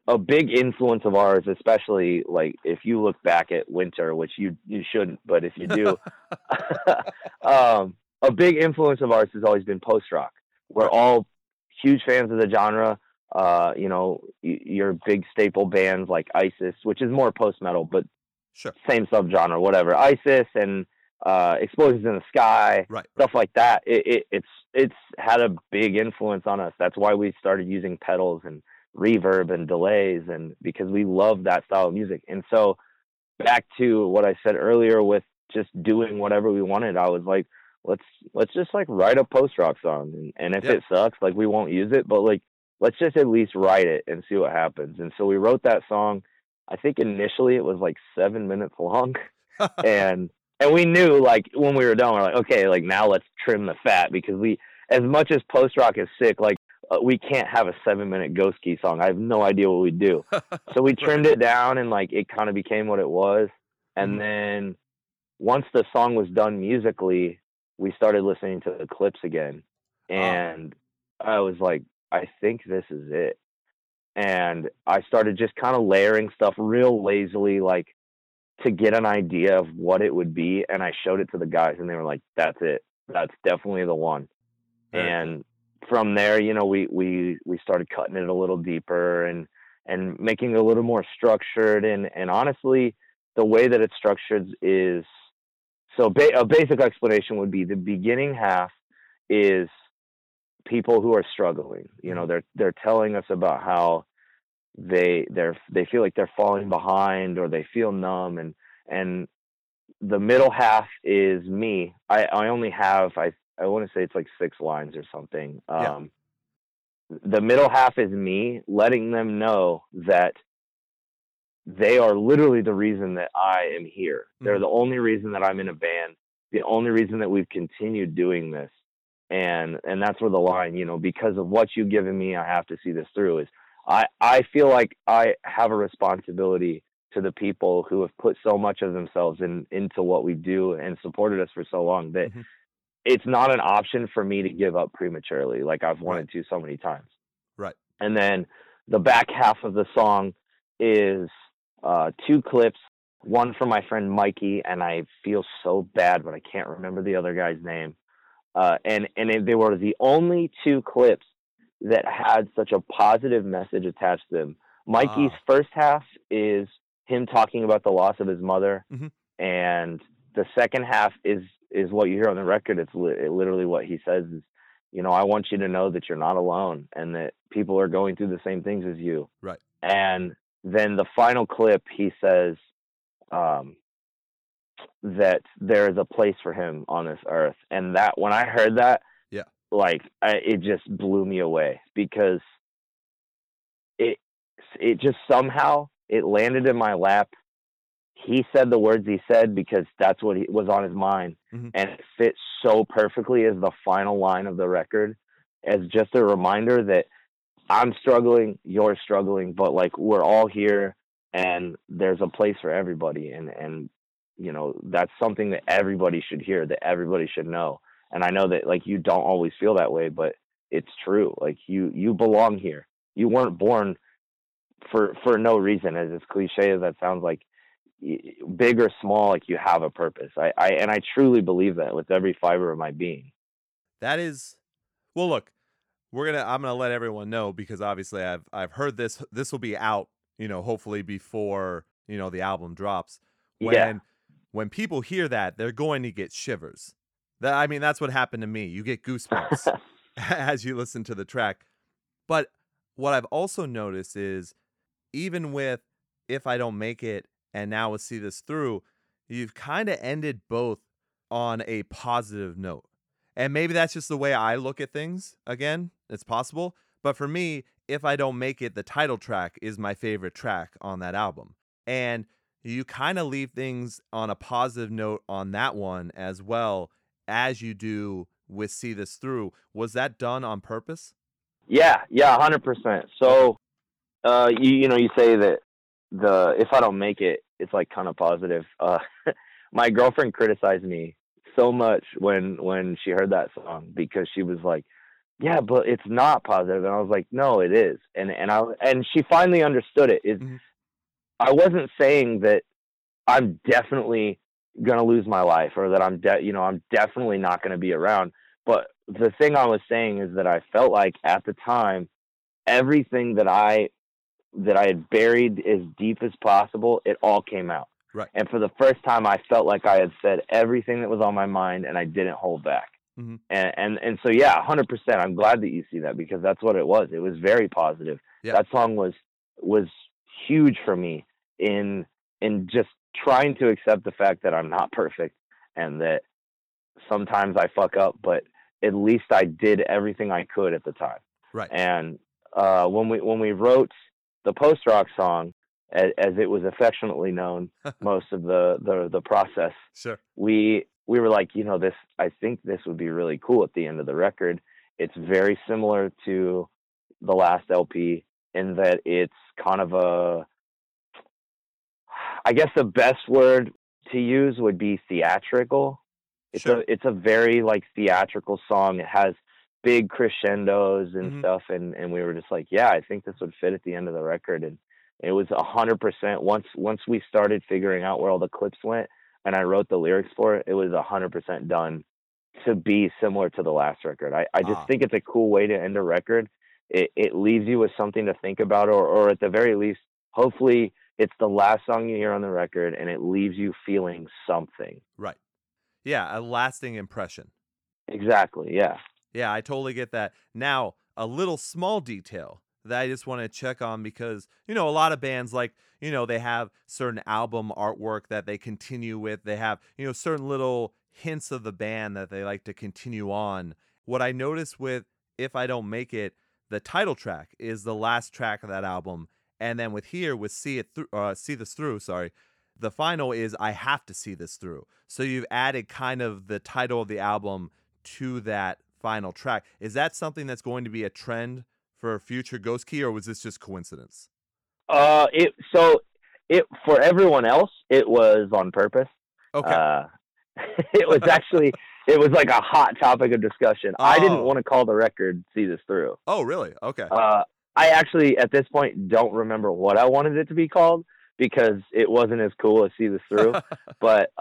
a big influence of ours, especially like if you look back at Winter, which you shouldn't, but if you do, a big influence of ours has always been post-rock. We're all huge fans of the genre. Your big staple bands like ISIS, which is more post-metal, but same subgenre, whatever. ISIS and Explosions in the Sky, stuff like that. It's had a big influence on us. That's why we started using pedals and reverb and delays, and because we love that style of music. And so back to what I said earlier with just doing whatever we wanted, I was like, let's just like write a post-rock song, and if it sucks, like we won't use it, but like let's just at least write it and see what happens. And so we wrote that song. I think initially it was like 7 minutes long, and we knew like when we were done, we're like, okay, like now let's trim the fat, because we, as much as post-rock is sick, like we can't have a 7-minute Ghost Key song. I have no idea what we'd do. So we trimmed it down, and like it kind of became what it was. And then once the song was done musically, we started listening to the clips again, and I was like, I think this is it. And I started just kind of layering stuff real lazily, like to get an idea of what it would be. And I showed it to the guys, and they were like, that's it. That's definitely the one. Right. And from there, you know, we started cutting it a little deeper and making it a little more structured. And honestly, the way that it's structured is, so a basic explanation would be the beginning half is people who are struggling. You know, they're telling us about how they feel like they're falling behind, or they feel numb. And the middle half is me. I only have, I want to say it's like 6 lines or something. The middle half is me letting them know that they are literally the reason that I am here. Mm-hmm. They're the only reason that I'm in a band, the only reason that we've continued doing this. And that's where the line, you know, because of what you've given me, I have to see this through, is I feel like I have a responsibility to the people who have put so much of themselves into what we do and supported us for so long, that mm-hmm. it's not an option for me to give up prematurely, like I've wanted to so many times. Right. And then the back half of the song is 2 clips, one from my friend Mikey, and I feel so bad, but I can't remember the other guy's name. And they were the only 2 clips that had such a positive message attached to them. Mikey's first half is him talking about the loss of his mother, mm-hmm. and the second half is what you hear on the record. It's literally what he says is, you know, I want you to know that you're not alone, and that people are going through the same things as you. Right. And then the final clip, he says that there is a place for him on this earth. And that, when I heard that, it just blew me away, because it just somehow it landed in my lap. He said the words he said because that's what was on his mind. Mm-hmm. And it fits so perfectly as the final line of the record, as just a reminder that I'm struggling, you're struggling, but like we're all here, and there's a place for everybody. And you know, that's something that everybody should hear, that everybody should know. And I know that like you don't always feel that way, but it's true. Like you belong here. You weren't born for no reason, as cliche as that sounds. Like, big or small, like you have a purpose. I truly believe that with every fiber of my being. That is, well, look, I'm gonna let everyone know, because obviously I've heard this will be out, you know, hopefully before, you know, the album drops. When people hear that, they're going to get shivers. That's what happened to me. You get goosebumps as you listen to the track. But what I've also noticed is, even with If I Don't Make It and now with See This Through, you've kind of ended both on a positive note. And maybe that's just the way I look at things. Again, it's possible. But for me, If I Don't Make It, the title track, is my favorite track on that album. And you kind of leave things on a positive note on that one as well as you do with See This Through. Was that done on purpose? Yeah, 100%. So, you say that the If I Don't Make It, it's like kind of positive. My girlfriend criticized me so much when she heard that song, because she was like, yeah, but it's not positive. And I was like, no, it is. And she finally understood it. Mm-hmm. I wasn't saying that I'm definitely going to lose my life, or that I'm definitely not going to be around. But the thing I was saying is that I felt like at the time, everything that I had buried as deep as possible, it all came out. Right. And for the first time, I felt like I had said everything that was on my mind, and I didn't hold back. Mm-hmm. And so, yeah, 100%. I'm glad that you see that, because that's what it was. It was very positive. Yeah. That song was huge for me in just trying to accept the fact that I'm not perfect, and that sometimes I fuck up, but at least I did everything I could at the time. Right. And when we wrote the post-rock song, as it was affectionately known, most of the process, sure, we were like, this, I think this would be really cool at the end of the record. It's very similar to the last LP in that it's kind of I guess the best word to use would be theatrical. It's sure. It's a very like theatrical song. It has big crescendos and mm-hmm. stuff. And we were just like, yeah, I think this would fit at the end of the record. And it was 100%. Once we started figuring out where all the clips went, and I wrote the lyrics for it, it was 100% done to be similar to the last record. I just think it's a cool way to end a record. It leaves you with something to think about, or at the very least, hopefully it's the last song you hear on the record and it leaves you feeling something. Right. Yeah, a lasting impression. Exactly, yeah. Yeah, I totally get that. Now, a little small detail that I just want to check on, because, a lot of bands, like, they have certain album artwork that they continue with. They have, certain little hints of the band that they like to continue on. What I noticed with If I Don't Make It, the title track is the last track of that album. And then with See This Through, sorry, the final is I Have to See This Through. So you've added kind of the title of the album to that final track. Is that something that's going to be a trend for future Ghost Key, or was this just coincidence? For everyone else, it was on purpose. Okay. It was actually, it was like a hot topic of discussion. Oh. I didn't want to call the record See This Through. Oh, really? Okay. I actually, at this point, don't remember what I wanted it to be called, because it wasn't as cool as See This Through. But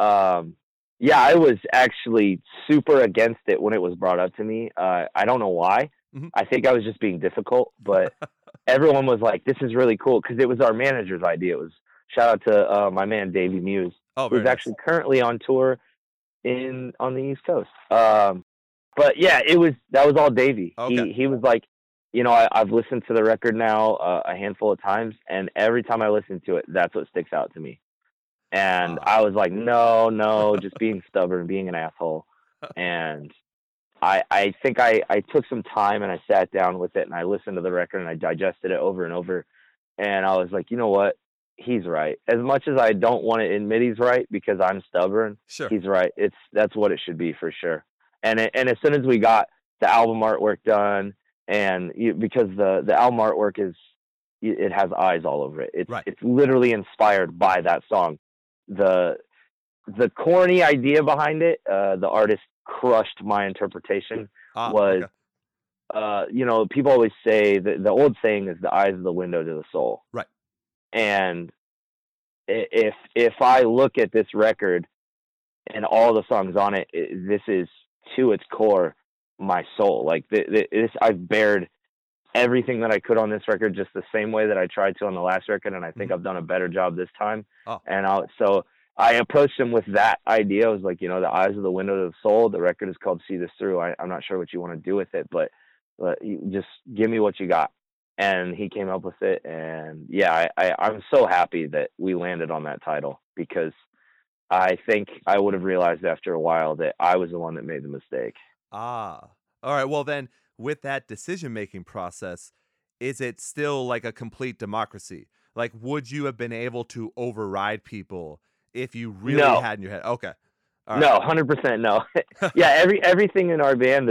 yeah, I was actually super against it when it was brought up to me. I don't know why. Mm-hmm. I think I was just being difficult, but everyone was like, this is really cool, because it was our manager's idea. It was, shout out to my man Davey Muse, who's nice. Actually currently on tour on the East Coast. But yeah, that was all Davey. Okay. He was like, I've listened to the record now a handful of times, and every time I listen to it, that's what sticks out to me. And I was like, no, just being stubborn, being an asshole. And I think I took some time and I sat down with it and I listened to the record and I digested it over and over. And I was like, you know what? He's right. As much as I don't want to admit he's right, because I'm stubborn, sure, he's right. That's what it should be, for sure. And as soon as we got the album artwork done, and because the album artwork it has eyes all over it. It's right. It's literally inspired by that song. The corny idea behind it, the artist crushed my interpretation, was, okay. People always say that the old saying is the eyes are the window to the soul. Right. And if I look at this record and all the songs on it, this is to its core my soul. Like this, I've bared everything that I could on this record, just the same way that I tried to on the last record, and I think I've done a better job this time. Oh. And so I approached him with that idea. I was like, you know, the eyes of the window of the soul. The record is called See This Through. I'm not sure what you want to do with it, but just give me what you got. And he came up with it. And yeah, I'm so happy that we landed on that title, because I think I would have realized after a while that I was the one that made the mistake. Ah, all right. Well, then with that decision-making process, is it still like a complete democracy? Like, would you have been able to override people if you really had in your head? Okay. All right. No, 100% no. Yeah, everything in our band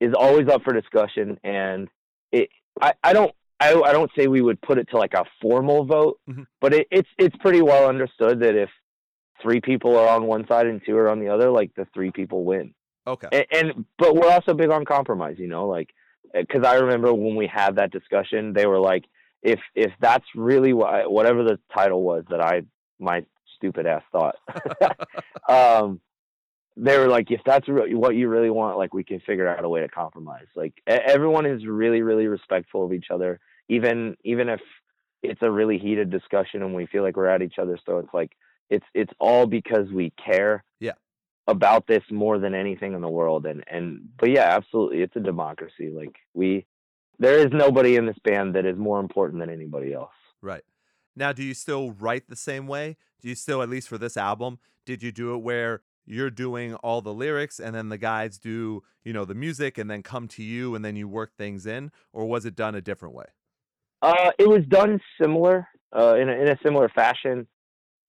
is always up for discussion, and I don't say we would put it to like a formal vote, but it's pretty well understood that if 3 people are on one side and 2 are on the other, like the 3 people win. Okay. But we're also big on compromise, you know, like, cause I remember when we had that discussion, they were like, if that's really whatever the title was that my stupid ass thought, they were like, if that's what you really want, like we can figure out a way to compromise. Like everyone is really, really respectful of each other. Even if it's a really heated discussion and we feel like we're at each other's throats, like it's all because we care. Yeah. About this more than anything in the world. But yeah, absolutely. It's a democracy. Like there is nobody in this band that is more important than anybody else. Right. Now, do you still write the same way? Do you still, at least for this album, did you do it where you're doing all the lyrics and then the guys do, you know, the music and then come to you and then you work things in, or was it done a different way? It was done similar, in a similar fashion,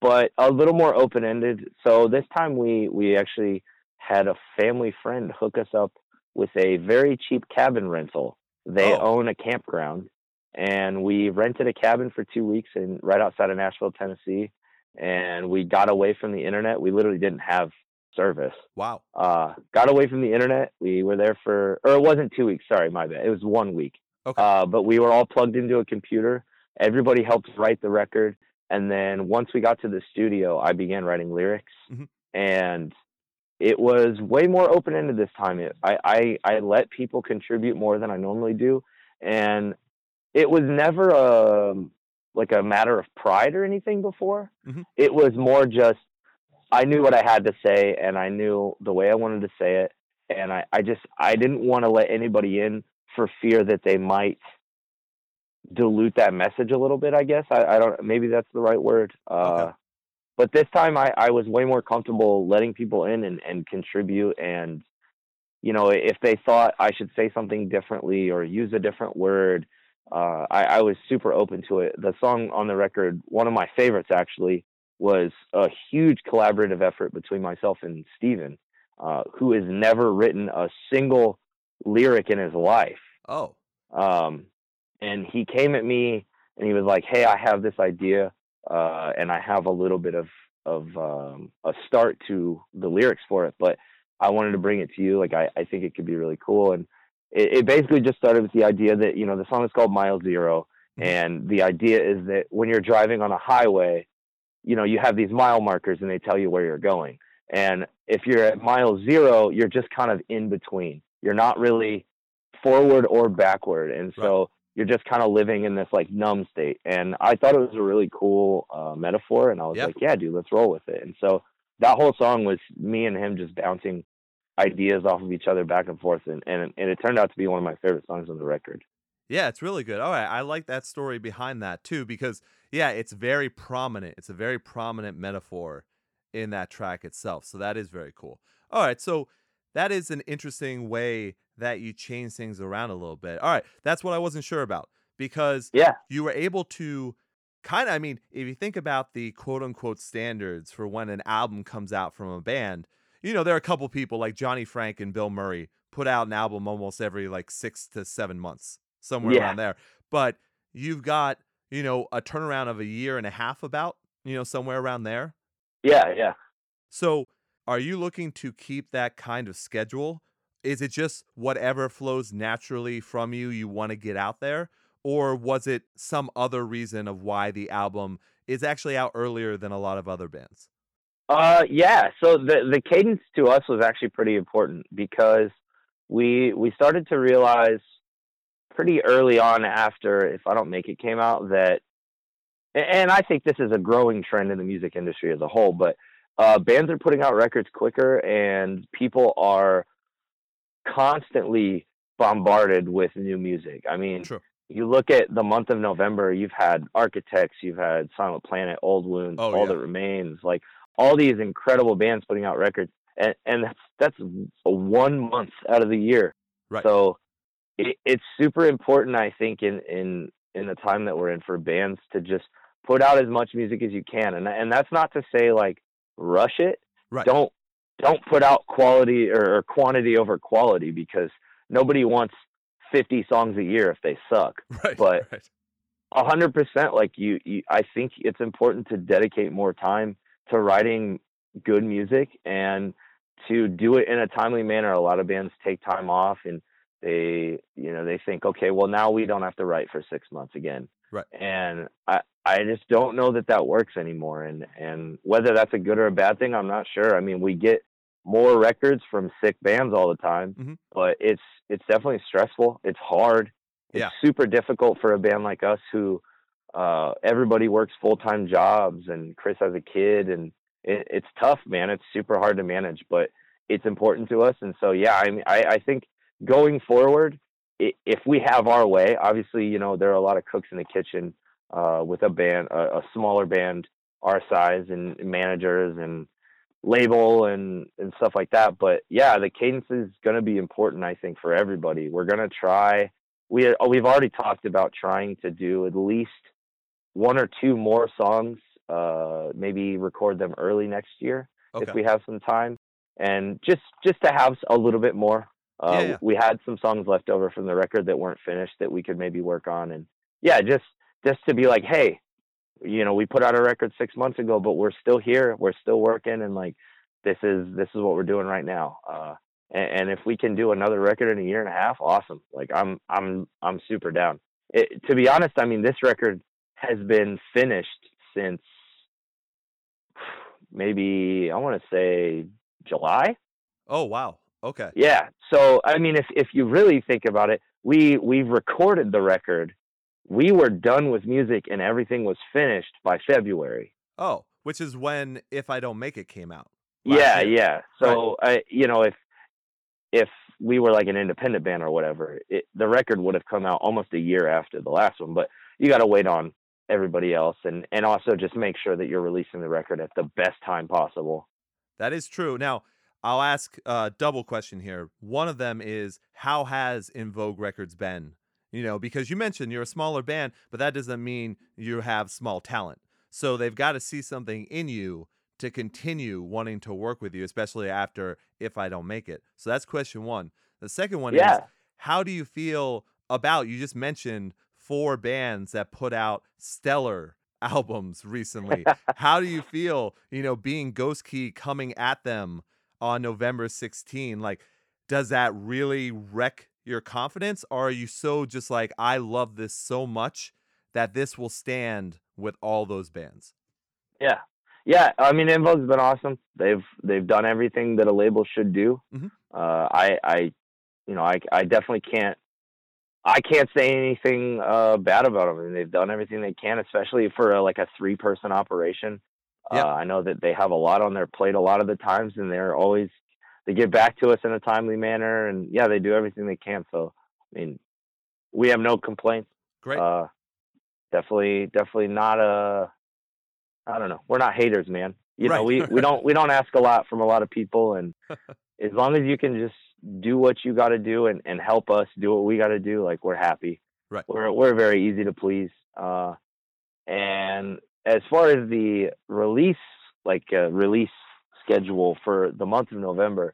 but a little more open-ended. So this time we actually had a family friend hook us up with a very cheap cabin rental. They own a campground, and we rented a cabin for 2 weeks right outside of Nashville, Tennessee, and we got away from the internet. We literally didn't have service. Wow. Got away from the internet. We were there or it wasn't 2 weeks. Sorry, my bad. It was 1 week. Okay. But we were all plugged into a computer. Everybody helped write the record. And then once we got to the studio, I began writing lyrics, and it was way more open-ended this time. I let people contribute more than I normally do, and it was never a matter of pride or anything before. It was more just, I knew what I had to say, and I knew the way I wanted to say it, and I didn't want to let anybody in for fear that they might dilute that message a little bit, I guess. I don't, maybe that's the right word. Okay. But this time I was way more comfortable letting people in and contribute. And, you know, if they thought I should say something differently or use a different word, I was super open to it. The song on the record, one of my favorites actually, was a huge collaborative effort between myself and Steven, who has never written a single lyric in his life. Oh. And he came at me and he was like, hey, I have this idea, and I have a little bit of a start to the lyrics for it, but I wanted to bring it to you. Like, I think it could be really cool. And it basically just started with the idea that, you know, the song is called Mile Zero. And the idea is that when you're driving on a highway, you know, you have these mile markers and they tell you where you're going. And if you're at mile zero, you're just kind of in between. You're not really forward or backward. And so, right, you're just kind of living in this like numb state. And I thought it was a really cool metaphor. And I was like, yeah, dude, let's roll with it. And so that whole song was me and him just bouncing ideas off of each other back and forth. And it turned out to be one of my favorite songs on the record. Yeah, it's really good. All right. I like that story behind that too, because yeah, it's very prominent. It's a very prominent metaphor in that track itself. So that is very cool. All right. So that is an interesting way that you change things around a little bit. All right. That's what I wasn't sure about, because you were able to kind of, I mean, if you think about the quote unquote standards for when an album comes out from a band, you know, there are a couple people like Johnny Frank and Bill Murray put out an album almost every like 6 to 7 months, somewhere around there. But you've got, you know, a turnaround of a year and a half about, you know, somewhere around there. Yeah. Yeah. So are you looking to keep that kind of schedule? Is it just whatever flows naturally from you, you want to get out there? Or was it some other reason of why the album is actually out earlier than a lot of other bands? Yeah. So the cadence to us was actually pretty important, because we started to realize pretty early on after If I Don't Make It came out that, and I think this is a growing trend in the music industry as a whole, but bands are putting out records quicker and people are constantly bombarded with new music. I mean, sure. You look at the month of November, you've had Architects, you've had Silent Planet, Old Wounds, All That Remains, like all these incredible bands putting out records. And that's 1 month out of the year. Right. So it's super important, I think, in the time that we're in for bands to just put out as much music as you can. And that's not to say, like, rush it. Right. Don't put out quality or quantity over quality, because nobody wants 50 songs a year if they suck. Right, but 100%, like, you I think it's important to dedicate more time to writing good music and to do it in a timely manner. A lot of bands take time off and they think, okay, well, now we don't have to write for 6 months again. Right. And I just don't know that works anymore. And whether that's a good or a bad thing, I'm not sure. I mean, we get more records from sick bands all the time, mm-hmm. but it's definitely stressful. It's hard. It's super difficult for a band like us who everybody works full-time jobs, and Chris has a kid, and it's tough, man. It's super hard to manage, but it's important to us. And so, I think going forward, if we have our way, obviously, there are a lot of cooks in the kitchen with a band, a smaller band our size, and managers and label and stuff like that. But the cadence is going to be important, I think, for everybody. We're going to try. We've already talked about trying to do at least one or two more songs, maybe record them early next year if we have some time, and just to have a little bit more. We had some songs left over from the record that weren't finished that we could maybe work on, and just to be like, hey, we put out a record 6 months ago, but we're still here, we're still working, and like this is what we're doing right now. And if we can do another record in a year and a half, awesome. Like I'm super down. To be honest, I mean, this record has been finished since maybe, I want to say, July. Oh wow. Okay. Yeah. So I mean, if you really think about it, we recorded the record. We were done with music and everything was finished by February. Oh, which is when If I Don't Make It came out. Yeah, year. Yeah. So right. If we were like an independent band or whatever, the record would have come out almost a year after the last one. But you got to wait on everybody else, and also just make sure that you're releasing the record at the best time possible. That is true. Now, I'll ask a double question here. One of them is, how has In Vogue Records been? Because you mentioned you're a smaller band, but that doesn't mean you have small talent. So they've got to see something in you to continue wanting to work with you, especially after If I Don't Make It. So that's question one. The second one is, how do you feel about, you just mentioned 4 bands that put out stellar albums recently. How do you feel, being Ghost Key coming at them on November 16? Like, does that really wreck your confidence, or are you so just like, I love this so much that this will stand with all those bands? Yeah. I mean, In Vogue's been awesome. They've done everything that a label should do. Mm-hmm. I definitely can't say anything bad about them. I mean, they've done everything they can, especially for a 3-person operation. Yeah. I know that they have a lot on their plate a lot of the times, and they're always. They get back to us in a timely manner, and they do everything they can. So, I mean, we have no complaints. Great. Definitely not I don't know. We're not haters, man. We don't ask a lot from a lot of people, and as long as you can just do what you got to do and help us do what we got to do, like, we're happy. Right. We're very easy to please. And as far as the release schedule for the month of November,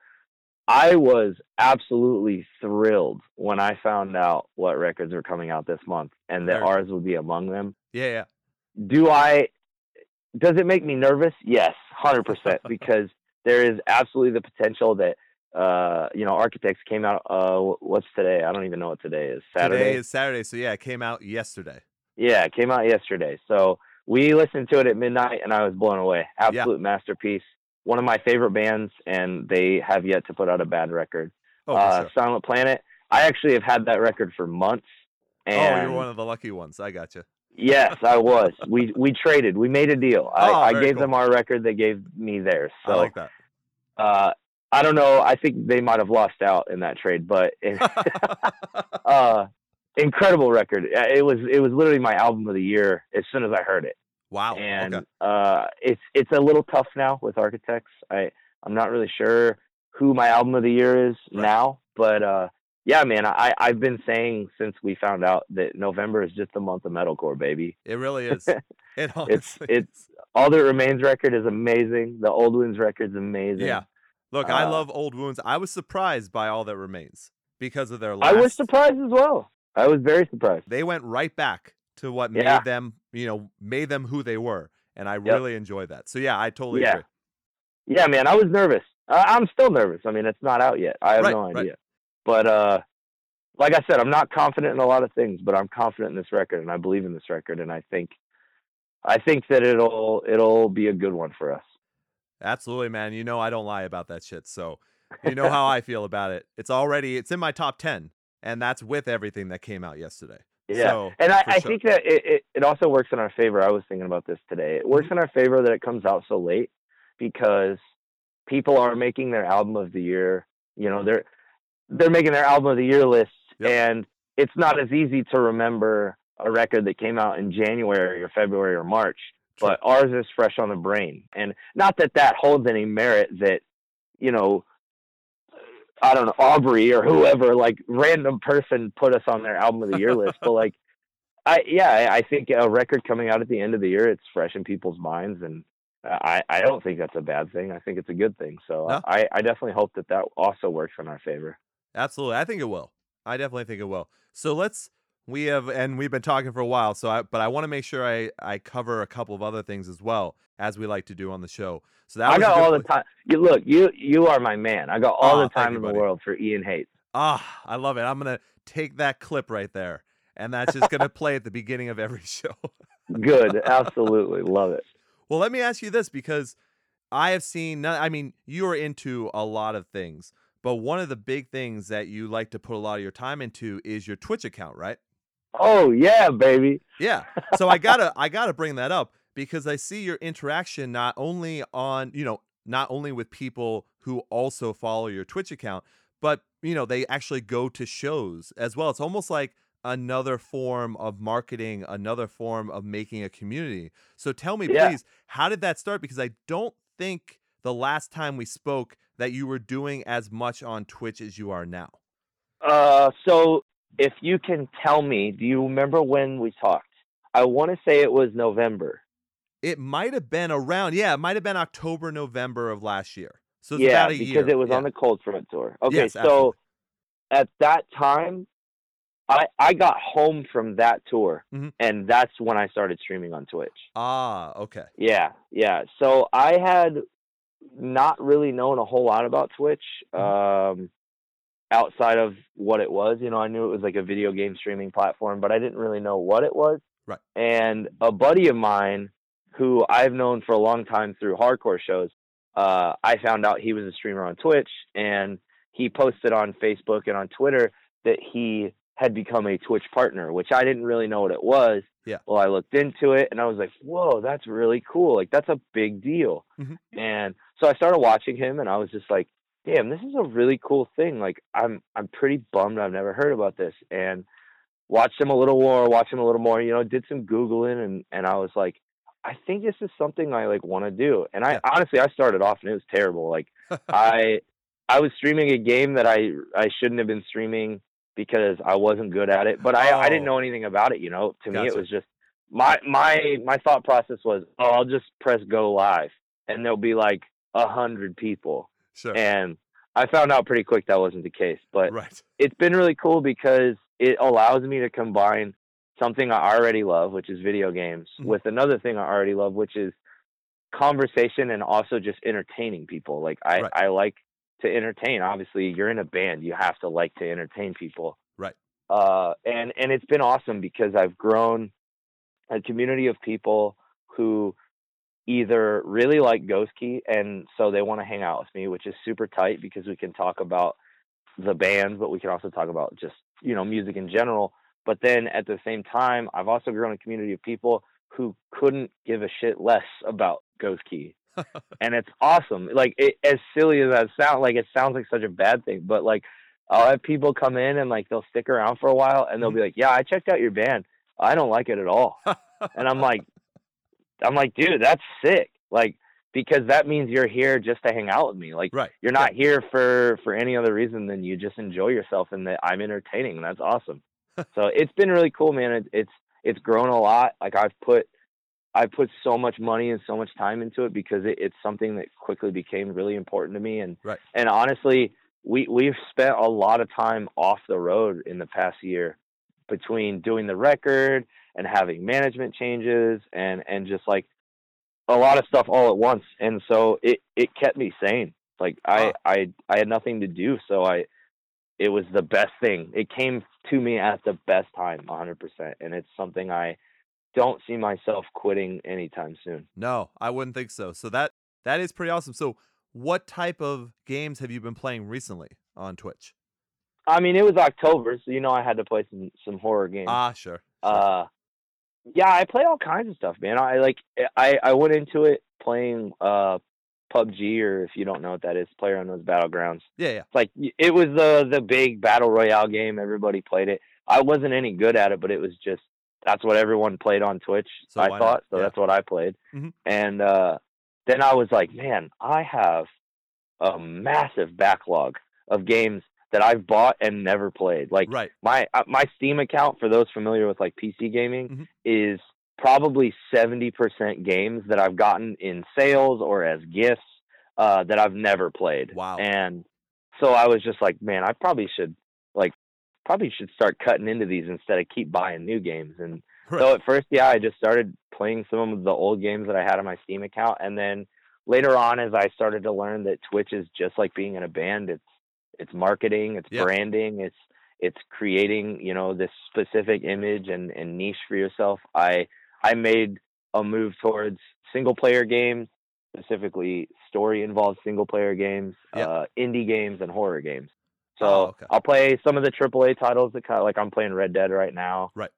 I was absolutely thrilled when I found out what records were coming out this month and that ours would be among them. Yeah. Does it make me nervous? Yes, 100%, because there is absolutely the potential that, Architects came out, what's today? I don't even know what today is. Saturday? Today is Saturday, so it came out yesterday. Yeah, it came out yesterday. So we listened to it at midnight, and I was blown away. Absolute masterpiece. One of my favorite bands, and they have yet to put out a bad record. Silent Planet. I actually have had that record for months. And you're one of the lucky ones. I got you. Yes, I was. We traded. We made a deal. I gave them our record. They gave me theirs. So, I like that. I don't know. I think they might have lost out in that trade, but incredible record. It was literally my album of the year as soon as I heard it. Wow. And it's a little tough now with Architects. I'm not really sure who my album of the year is now, but yeah, man, I've been saying since we found out that November is just the month of metalcore, baby. It really is. It's All That Remains record is amazing. The Old Wounds record's amazing. Yeah. Look, I love Old Wounds. I was surprised by All That Remains because of their last. I was surprised as well. I was very surprised. They went right back to what made them, made them who they were. And I really enjoy that. So yeah, I totally agree. Yeah, man, I was nervous. I'm still nervous. I mean, it's not out yet. I have no idea. Right. But like I said, I'm not confident in a lot of things, but I'm confident in this record, and I believe in this record, and I think that it'll be a good one for us. Absolutely, man. You know I don't lie about that shit, so you know how I feel about it. It's in my top 10, and that's with everything that came out yesterday. Yeah, so, and I think that it also works in our favor. I was thinking about this today. It works in our favor that it comes out so late because people are making their album of the year. You know, they're making their album of the year lists, and it's not as easy to remember a record that came out in January or February or March, but ours is fresh on the brain. And not that holds any merit that, I don't know, Aubrey or whoever, like random person put us on their album of the year list. But like, I think a record coming out at the end of the year, it's fresh in people's minds. And I don't think that's a bad thing. I think it's a good thing. So no? I definitely hope that also works in our favor. Absolutely. I think it will. I definitely think it will. So we've been talking for a while, but I want to make sure I cover a couple of other things as well, as we like to do on the show. So that I got all the time. Look, you are my man. I got all the time in the world for Ian Hates. I love it. I'm going to take that clip right there, and that's just going to play at the beginning of every show. Good. Absolutely. Love it. Well, let me ask you this, because I have seen, you are into a lot of things, but one of the big things that you like to put a lot of your time into is your Twitch account, right? Oh yeah, baby. Yeah. So I gotta bring that up because I see your interaction not only with people who also follow your Twitch account, but they actually go to shows as well. It's almost like another form of marketing, another form of making a community. So tell me, please, how did that start? Because I don't think the last time we spoke that you were doing as much on Twitch as you are now. So if you can tell me, do you remember when we talked? I want to say it was November. It might have been October, November of last year. So it's about a year. Yeah, because it was on the Cold Front Tour. Okay, yes, so at that time, I got home from that tour, and that's when I started streaming on Twitch. Ah, okay. Yeah. So I had not really known a whole lot about Twitch outside of what it was. I knew it was like a video game streaming platform, but I didn't really know what it was. Right. And a buddy of mine who I've known for a long time through hardcore shows, I found out he was a streamer on Twitch, and he posted on Facebook and on Twitter that he had become a Twitch partner, which I didn't really know what it was. Yeah. Well, I looked into it and I was like, whoa, that's really cool. Like, that's a big deal. Mm-hmm. And so I started watching him and I was just like, damn, this is a really cool thing. Like, I'm pretty bummed I've never heard about this. And watched him a little more, did some Googling and I was like, I think this is something I like want to do. And I honestly started off and it was terrible. Like I was streaming a game that I shouldn't have been streaming because I wasn't good at it, but I didn't know anything about it. To me, it was just my thought process was, I'll just press go live and there'll be like 100 people. Sure. And I found out pretty quick that wasn't the case, but It's been really cool because it allows me to combine something I already love, which is video games, with another thing I already love, which is conversation and also just entertaining people. Like I like to entertain. Obviously, you're in a band, you have to like to entertain people, and it's been awesome because I've grown a community of people who either really like Ghost Key and so they want to hang out with me, which is super tight because we can talk about the band, but we can also talk about just, you know, music in general. But then at the same time, I've also grown a community of people who couldn't give a shit less about Ghost Key. And it's awesome. Like, it, as silly as that sounds, like, it sounds like such a bad thing, but like, I'll have people come in and like, they'll stick around for a while and they'll be like, yeah, I checked out your band. I don't like it at all. And I'm like, dude, that's sick. Like, because that means you're here just to hang out with me. Like, right. You're not here for any other reason than you just enjoy yourself and that I'm entertaining. And that's awesome. So it's been really cool, man. It's grown a lot. Like, I've put so much money and so much time into it because it's something that quickly became really important to me. And, right. And honestly, we've spent a lot of time off the road in the past year between doing the record and having management changes and just like a lot of stuff all at once. And so it kept me sane. Like I had nothing to do. So it was the best thing. It came to me at the best time, 100%. And it's something I don't see myself quitting anytime soon. No, I wouldn't think so. So that is pretty awesome. So what type of games have you been playing recently on Twitch? I mean, it was October, so, you know, I had to play some horror games. Ah, sure. Yeah, I play all kinds of stuff, man. I went into it playing PUBG, or if you don't know what that is, PlayerUnknown's Battlegrounds. Yeah, yeah. It's like, it was the big battle royale game. Everybody played it. I wasn't any good at it, but it was just, that's what everyone played on Twitch, so I thought. Yeah. So that's what I played. Mm-hmm. And then I was like, man, I have a massive backlog of games that I've bought and never played. Like, right. my Steam account, for those familiar with like PC gaming, mm-hmm. is probably 70% games that I've gotten in sales or as gifts that I've never played. Wow. And so I was just like, man, I probably should start cutting into these instead of keep buying new games. And right. So at first, yeah, I just started playing some of the old games that I had on my Steam account. And then later on, as I started to learn that Twitch is just like being in a band, it's marketing, it's branding, it's creating, you know, this specific image and niche for yourself. I made a move towards single player games, specifically story involved single player games, indie games and horror games. So I'll play some of the AAA titles that kind of, like, I'm playing Red Dead right now, right?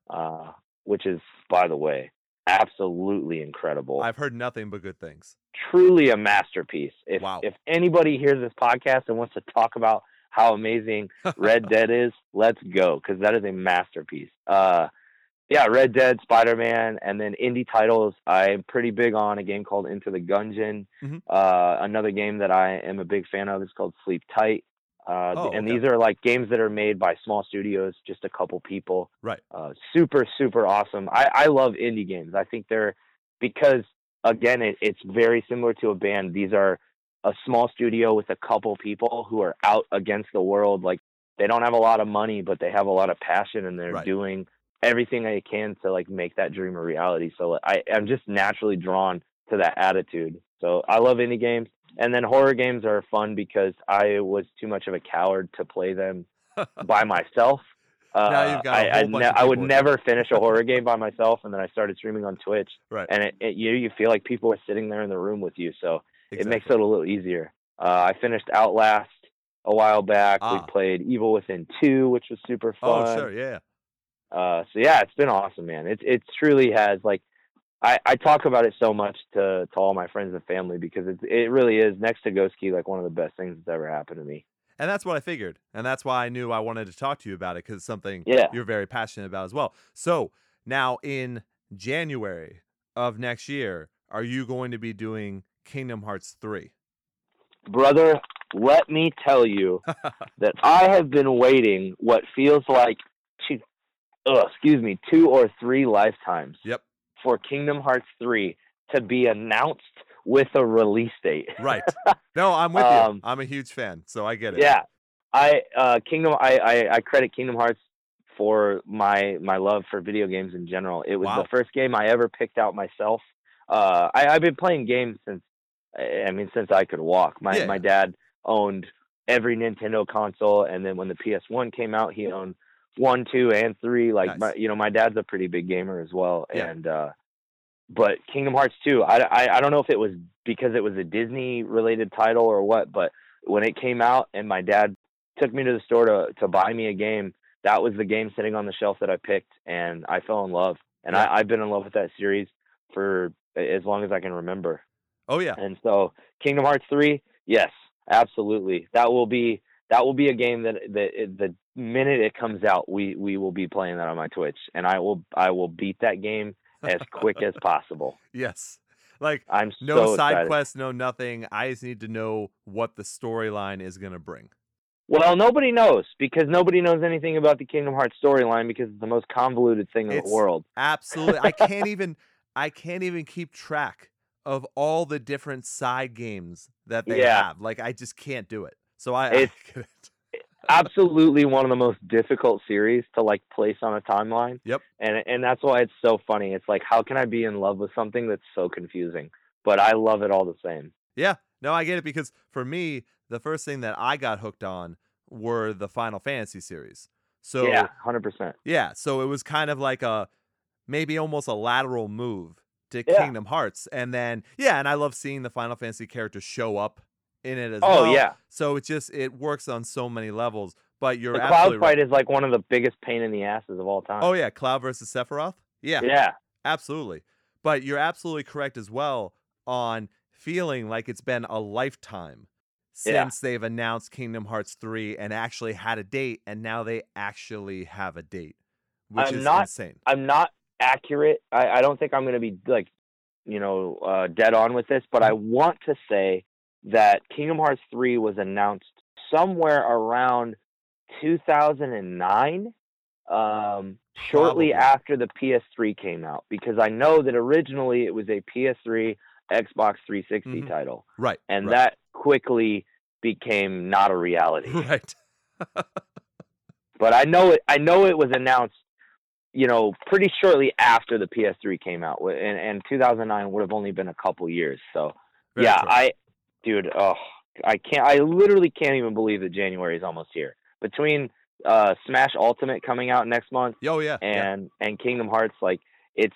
Which is, by the way, absolutely incredible. I've heard nothing but good things. Truly a masterpiece. If anybody hears this podcast and wants to talk about how amazing Red Dead is, let's go, because that is a masterpiece. Red Dead, Spider-Man, and then indie titles. I'm pretty big on a game called Into the Gungeon. Mm-hmm. Another game that I am a big fan of is called Sleep Tight. These are like games that are made by small studios, just a couple people. Right. Super, super awesome. I love indie games. I think because again, it's very similar to a band. These are a small studio with a couple people who are out against the world. Like, they don't have a lot of money, but they have a lot of passion, and they're doing everything they can to like make that dream a reality. So I'm just naturally drawn to that attitude. So I love indie games. And then horror games are fun because I was too much of a coward to play them by myself. Now you've got I would never finish a horror game by myself, and then I started streaming on Twitch. Right. And you feel like people are sitting there in the room with you, so it makes it a little easier. I finished Outlast a while back. We played Evil Within 2, which was super fun. Oh, sure, yeah. It's been awesome, man. It truly has, like, I talk about it so much to all my friends and family because it really is, next to Ghost Key, like one of the best things that's ever happened to me. And that's what I figured. And that's why I knew I wanted to talk to you about it, because it's something you're very passionate about as well. So now in January of next year, are you going to be doing Kingdom Hearts 3? Brother, let me tell you that I have been waiting what feels like two or three lifetimes. Yep. For Kingdom Hearts 3 to be announced with a release date. Right. No, I'm with you. I'm a huge fan, so I get it. Yeah. I credit Kingdom Hearts for my love for video games in general. It was the first game I ever picked out myself. I've been playing games since I could walk. My dad owned every Nintendo console, and then when the PS1 came out, he owned 1, 2, and 3, like, nice. My dad's a pretty big gamer as well, and but Kingdom Hearts 2, I don't know if it was because it was a Disney related title or what, but when it came out and my dad took me to the store to buy me a game. That was the game sitting on the shelf that I picked, and I fell in love. And yeah. I've been in love with that series for as long as I can remember. Oh yeah. And so Kingdom Hearts 3, yes, absolutely. That will be a game that the minute it comes out, we will be playing that on my Twitch, and I will beat that game as quick as possible. Yes. Like, I'm so no side excited. Quests, no nothing. I just need to know what the storyline is going to bring. Well, nobody knows, because nobody knows anything about the Kingdom Hearts storyline, because it's the most convoluted thing in the world. Absolutely. I can't even keep track of all the different side games that they have. Like, I just can't do it. So it's absolutely one of the most difficult series to like place on a timeline. Yep. And that's why it's so funny. It's like, how can I be in love with something that's so confusing? But I love it all the same. Yeah. No, I get it, because for me, the first thing that I got hooked on were the Final Fantasy series. So yeah, 100%. Yeah. So it was kind of like maybe almost a lateral move to Kingdom Hearts. And then, and I love seeing the Final Fantasy characters show up in it as well. Oh, yeah. So it works on so many levels, but you're absolutely right. The Cloud fight is like one of the biggest pain in the asses of all time. Oh, yeah. Cloud versus Sephiroth? Yeah. Yeah. Absolutely. But you're absolutely correct as well on feeling like it's been a lifetime since they've announced Kingdom Hearts 3 and actually had a date, and now they actually have a date, which is insane. I'm not accurate. I don't think I'm going to be like, dead on with this, but I want to say that Kingdom Hearts 3 was announced somewhere around 2009, shortly after the PS3 came out, because I know that originally it was a PS3 Xbox 360 title. Right. And that quickly became not a reality. Right. But I know it was announced, pretty shortly after the PS3 came out, and 2009 would have only been a couple years. So Very true. I literally can't even believe that January is almost here. Between Smash Ultimate coming out next month, and Kingdom Hearts, like it's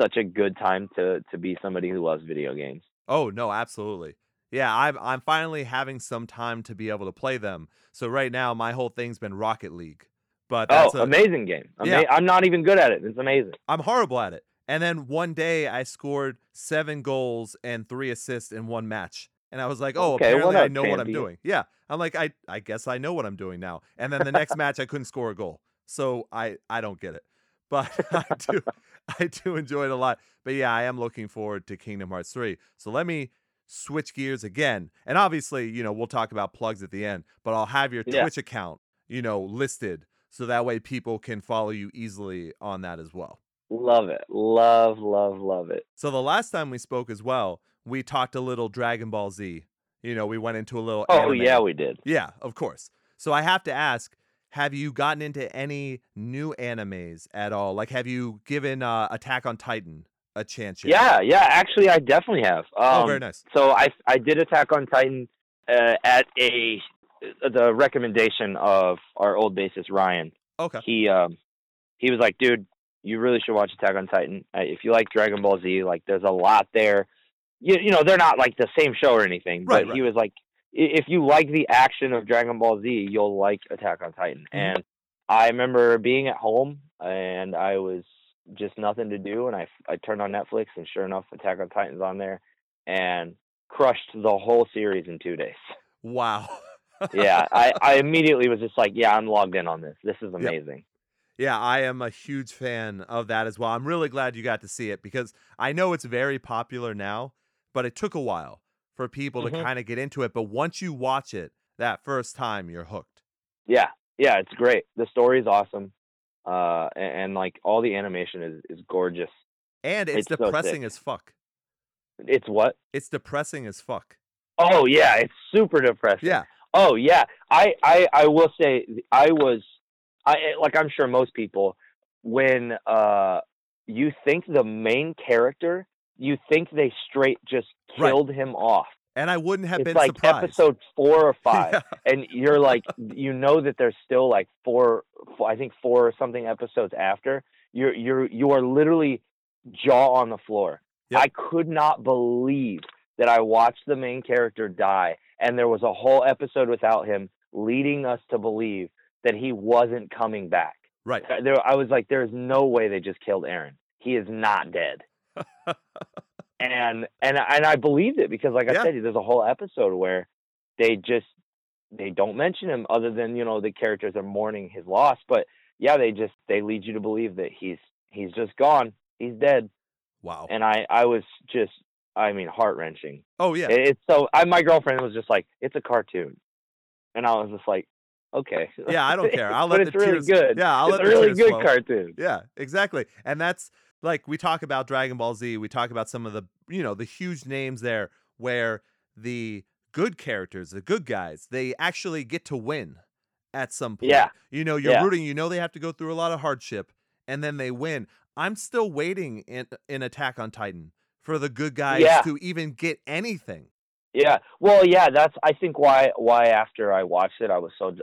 such a good time to be somebody who loves video games. Oh no, absolutely. Yeah, I'm finally having some time to be able to play them. So right now my whole thing's been Rocket League. But that's amazing game. I'm not even good at it. It's amazing. I'm horrible at it. And then one day I scored 7 goals and 3 assists in one match. And I was like, apparently I know what I'm doing. Yeah. I'm like, I guess I know what I'm doing now. And then the next match, I couldn't score a goal. So I don't get it. But I do enjoy it a lot. But yeah, I am looking forward to Kingdom Hearts 3. So let me switch gears again. And obviously, we'll talk about plugs at the end. But I'll have your Twitch account, listed. So that way people can follow you easily on that as well. Love it. Love, love, love it. So the last time we spoke as well, we talked a little Dragon Ball Z. We went into a little anime. Oh, yeah, we did. Yeah, of course. So I have to ask, have you gotten into any new animes at all? Like, have you given Attack on Titan a chance yet? Yeah. Actually, I definitely have. Very nice. So I did Attack on Titan at the recommendation of our old bassist, Ryan. Okay. He was like, dude, you really should watch Attack on Titan. If you like Dragon Ball Z, like, there's a lot there. You know, they're not like the same show or anything, but he was like, if you like the action of Dragon Ball Z, you'll like Attack on Titan. And I remember being at home and I was just nothing to do. And I turned on Netflix, and sure enough, Attack on Titan's on there, and crushed the whole series in 2 days. Wow. Yeah, I immediately was just like, I'm logged in on this. This is amazing. Yeah, I am a huge fan of that as well. I'm really glad you got to see it, because I know it's very popular now, but it took a while for people to kind of get into it. But once you watch it that first time, you're hooked. Yeah, it's great. The story's awesome. And like all the animation is gorgeous. And it's depressing as fuck. It's what? It's depressing as fuck. Oh, yeah, it's super depressing. Yeah. Oh yeah, I will say I'm sure most people, when you think the main character, you think they straight just killed him off, and I wouldn't have been surprised. It's like episode 4 or 5, and you're like, that there's still like four or something episodes after. You are literally jaw on the floor. Yep. I could not believe that I watched the main character die, and there was a whole episode without him. leading us to believe that he wasn't coming back. Right. I was like, there's no way they just killed Eren. He is not dead. and I believed it because, like I said, there's a whole episode where they don't mention him other than, you know, the characters are mourning his loss. But yeah, they lead you to believe that he's just gone. He's dead. Wow. And I was just, I mean, heart-wrenching. Oh, yeah. It's so, my girlfriend was just like, it's a cartoon. And I was just like, okay. Yeah, I don't care. I'll let the tears. But it's really good. Yeah, I'll let the tears flow. It's a really good cartoon. Yeah, exactly. And that's, like, we talk about Dragon Ball Z. We talk about some of the, you know, the huge names there where the good characters, the good guys, they actually get to win at some point. Yeah. You know, you're rooting. You know they have to go through a lot of hardship, and then they win. I'm still waiting in Attack on Titan for the good guys to even get anything. Yeah. Well, yeah, that's, I think why after I watched it,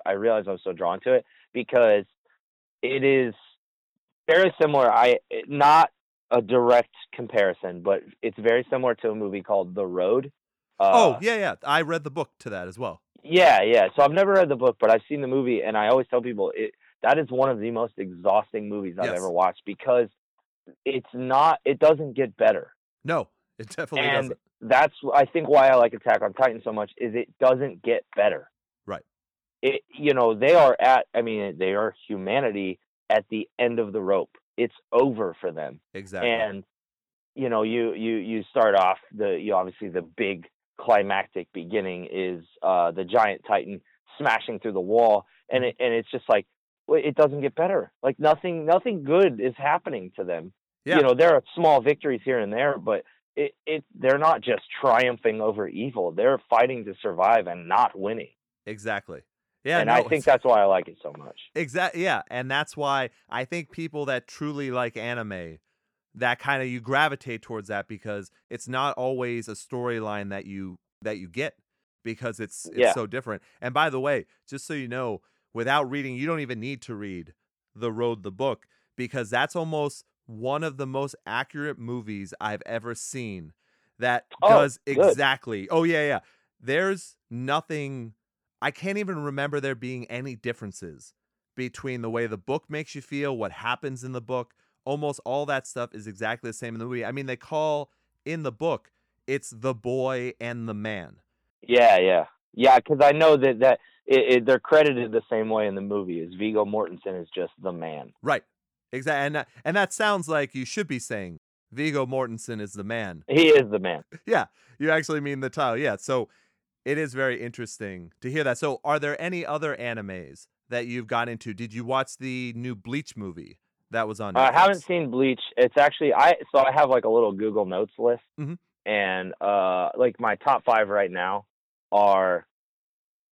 I realized I was so drawn to it, because it is very similar. Not a direct comparison, but it's very similar to a movie called The Road. I read the book to that as well. Yeah. Yeah. So I've never read the book, but I've seen the movie, and I always tell people that is one of the most exhausting movies I've ever watched, because it doesn't get better. No, it definitely doesn't. That's, I think, why I like Attack on Titan so much, is it doesn't get better. Right. It, you know, they are humanity at the end of the rope. It's over for them. Exactly. And, you know, you start off, obviously the big climactic beginning is the giant Titan smashing through the wall. And it's just like, it doesn't get better. Like nothing good is happening to them. Yeah. You know, there are small victories here and there, but they're not just triumphing over evil. They're fighting to survive and not winning. Exactly. Yeah. And I think that's why I like it so much. Exactly. Yeah. And that's why I think people that truly like anime, that kind of, you gravitate towards that, because it's not always a storyline that you get, because it's so different. And by the way, just so you know, without reading, you don't even need to read The Road, the book, because that's almost one of the most accurate movies I've ever seen that does exactly. Good. Oh, yeah, yeah. There's nothing. I can't even remember there being any differences between the way the book makes you feel, what happens in the book. Almost all that stuff is exactly the same in the movie. I mean, they call in the book, it's the boy and the man. Yeah, yeah. Yeah, because I know that they're credited the same way in the movie, as Viggo Mortensen is just the man. Right. Exactly, and that sounds like you should be saying Viggo Mortensen is the man. He is the man. Yeah, you actually mean the title. Yeah, so it is very interesting to hear that. So are there any other animes that you've got into? Did you watch the new Bleach movie that was on Netflix? I haven't seen Bleach. It's actually, I have like a little Google Notes list, and like my top 5 right now are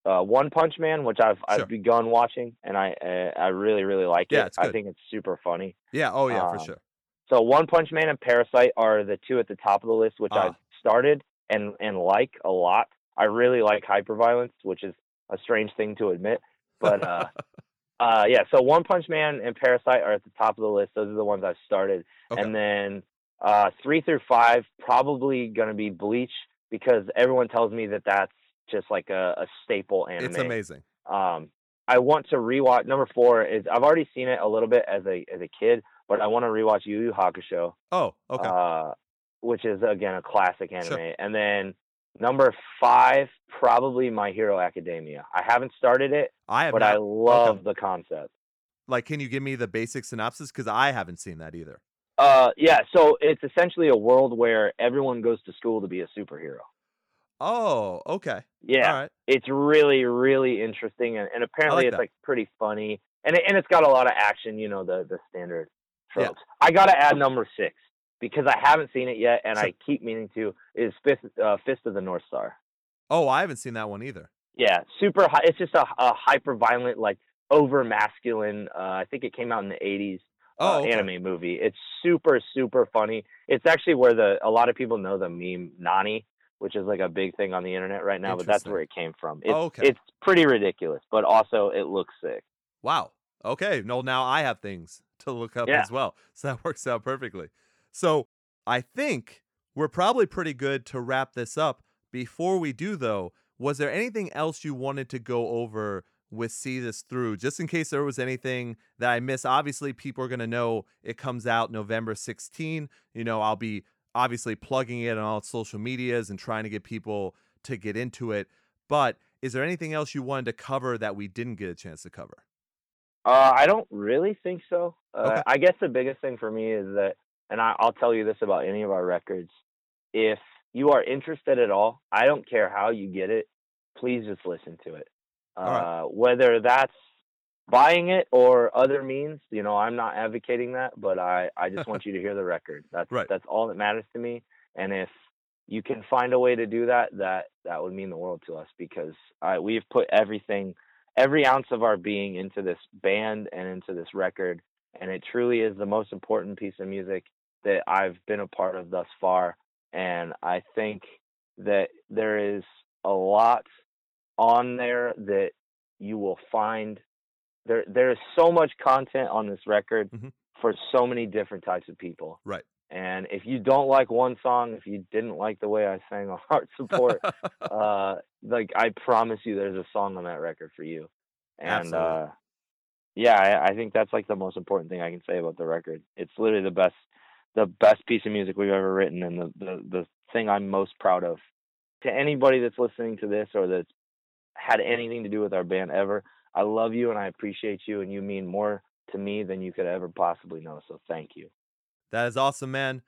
One Punch Man, which I've begun watching, and I really, really like it. I think it's super funny. Yeah. Oh yeah, for sure. So One Punch Man and Parasite are the two at the top of the list, which I've started and like a lot. I really like hyperviolence, which is a strange thing to admit, but yeah. So One Punch Man and Parasite are at the top of the list. Those are the ones I've started, and then 3 through 5 probably going to be Bleach, because everyone tells me that that's just like a staple anime. It's amazing. I want to rewatch. Number 4 is, I've already seen it a little bit as a kid, but I want to rewatch Yu Yu Hakusho. Oh, okay. Which is, again, a classic anime. Sure. And then number 5, probably My Hero Academia. I haven't started it, but I love the concept. Like, can you give me the basic synopsis? Because I haven't seen that either. Yeah, so it's essentially a world where everyone goes to school to be a superhero. Oh, okay. Yeah. All right. It's really, really interesting, and apparently it's like pretty funny, and it's got a lot of action, you know, the standard tropes. Yeah. I gotta add number 6, because I haven't seen it yet, and I keep meaning to, is Fist of the North Star. Oh, I haven't seen that one either. Yeah, super high. It's just a hyper violent, like over masculine, I think it came out in the 80s. Anime movie. It's super, super funny. It's actually where a lot of people know the meme Nani, which is like a big thing on the internet right now, but that's where it came from. It's pretty ridiculous, but also it looks sick. Wow. Okay. No, now I have things to look up as well. So that works out perfectly. So I think we're probably pretty good to wrap this up. Before we do, though, was there anything else you wanted to go over with See This Through, just in case there was anything that I missed? Obviously, people are going to know it comes out November 16. You know, I'll be obviously plugging it on all social medias and trying to get people to get into it. But is there anything else you wanted to cover that we didn't get a chance to cover? I don't really think so. Okay. I guess the biggest thing for me is that, and I'll tell you this about any of our records, if you are interested at all, I don't care how you get it, please just listen to it. Right. Whether that's buying it or other means, you know, I'm not advocating that, but I just want you to hear the record. That's right. That's all that matters to me. And if you can find a way to do that, that would mean the world to us, because we've put everything, every ounce of our being into this band and into this record. And it truly is the most important piece of music that I've been a part of thus far. And I think that there is a lot on there that you will find. There is so much content on this record mm-hmm. for so many different types of people. Right. And if you don't like one song, if you didn't like the way I sang on Heart Support, like I promise you there's a song on that record for you. And yeah, I think that's like the most important thing I can say about the record. It's literally the best piece of music we've ever written, and the thing I'm most proud of. To anybody that's listening to this or that's had anything to do with our band ever, I love you and I appreciate you, and you mean more to me than you could ever possibly know. So thank you. That is awesome, man.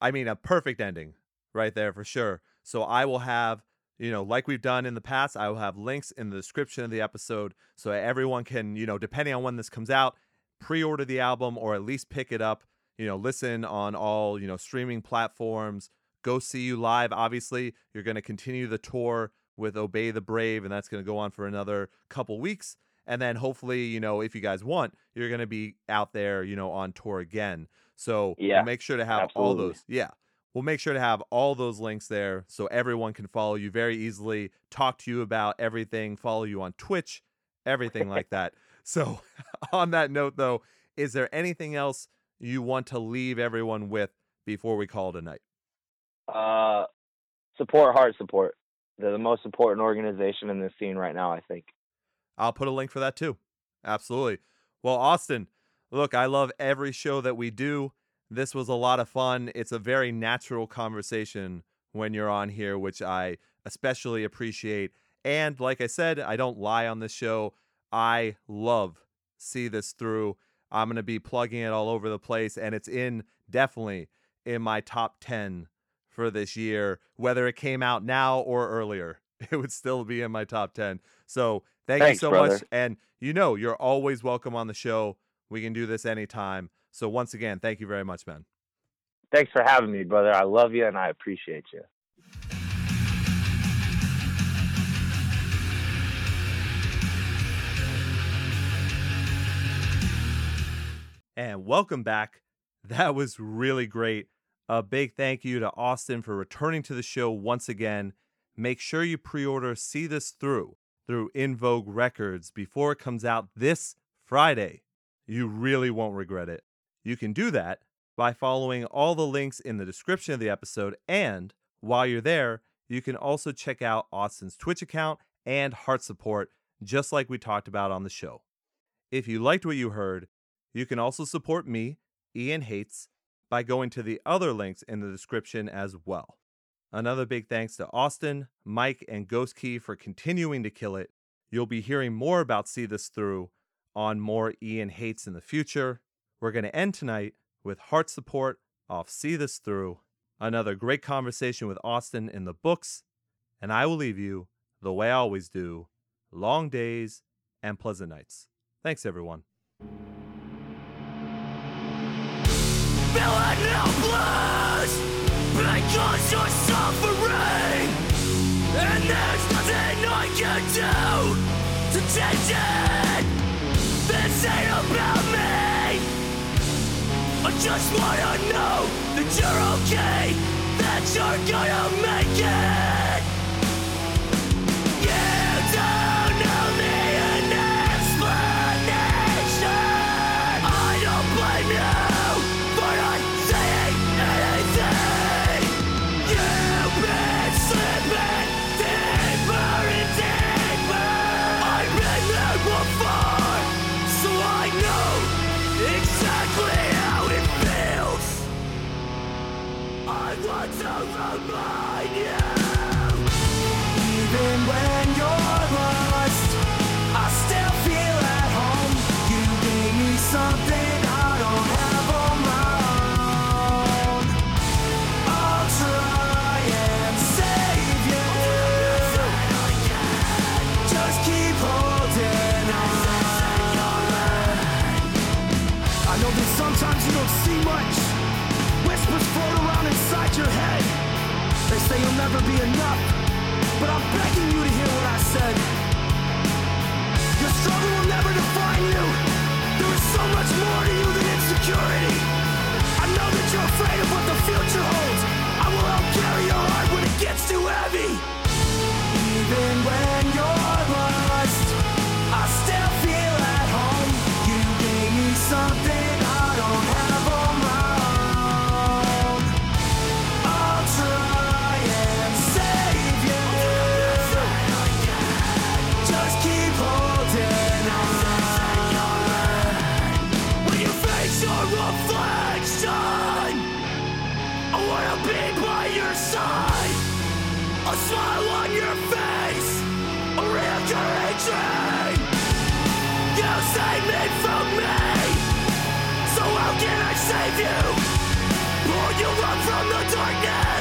I mean, a perfect ending right there for sure. So I will have, you know, like we've done in the past, I will have links in the description of the episode so everyone can, you know, depending on when this comes out, pre-order the album or at least pick it up, you know, listen on all, you know, streaming platforms, go see you live. Obviously, you're going to continue the tour with Obey the Brave, and that's going to go on for another couple weeks. And then hopefully, you know, if you guys want, you're going to be out there, you know, on tour again. So yeah, we'll make sure to have absolutely. All those. Yeah. We'll make sure to have all those links there so everyone can follow you very easily, talk to you about everything, follow you on Twitch, everything like that. So on that note, though, is there anything else you want to leave everyone with before we call it a night? Support Heart Support. They're the most important organization in this scene right now, I think. I'll put a link for that too. Absolutely. Well, Austin, look, I love every show that we do. This was a lot of fun. It's a very natural conversation when you're on here, which I especially appreciate. And like I said, I don't lie on this show. I love See This Through. I'm going to be plugging it all over the place, and it's definitely in my top 10 for this year. Whether it came out now or earlier, it would still be in my top 10. So thanks, you so brother. Much. And you know, you're always welcome on the show. We can do this anytime. So once again, thank you very much, man. Thanks for having me, brother. I love you and I appreciate you. And welcome back. That was really great. A big thank you to Austin for returning to the show once again. Make sure you pre-order See This Through In Vogue Records before it comes out this Friday. You really won't regret it. You can do that by following all the links in the description of the episode, and while you're there, you can also check out Austin's Twitch account and Heart Support, just like we talked about on the show. If you liked what you heard, you can also support me, Ian Hates, by going to the other links in the description as well. Another big thanks to Austin, Mike, and Ghost Key for continuing to kill it. You'll be hearing more about See This Through on more Ian Hates in the future. We're going to end tonight with Heart Support off See This Through. Another great conversation with Austin in the books. And I will leave you the way I always do. Long days and pleasant nights. Thanks, everyone. Feeling no blues because you're suffering, and there's nothing I can do to change it. This ain't about me. I just wanna know that you're okay, that you're gonna make it. You don't know me an explanation. I don't blame you. Anything. You've been slipping deeper in Save you, or you run from the darkness.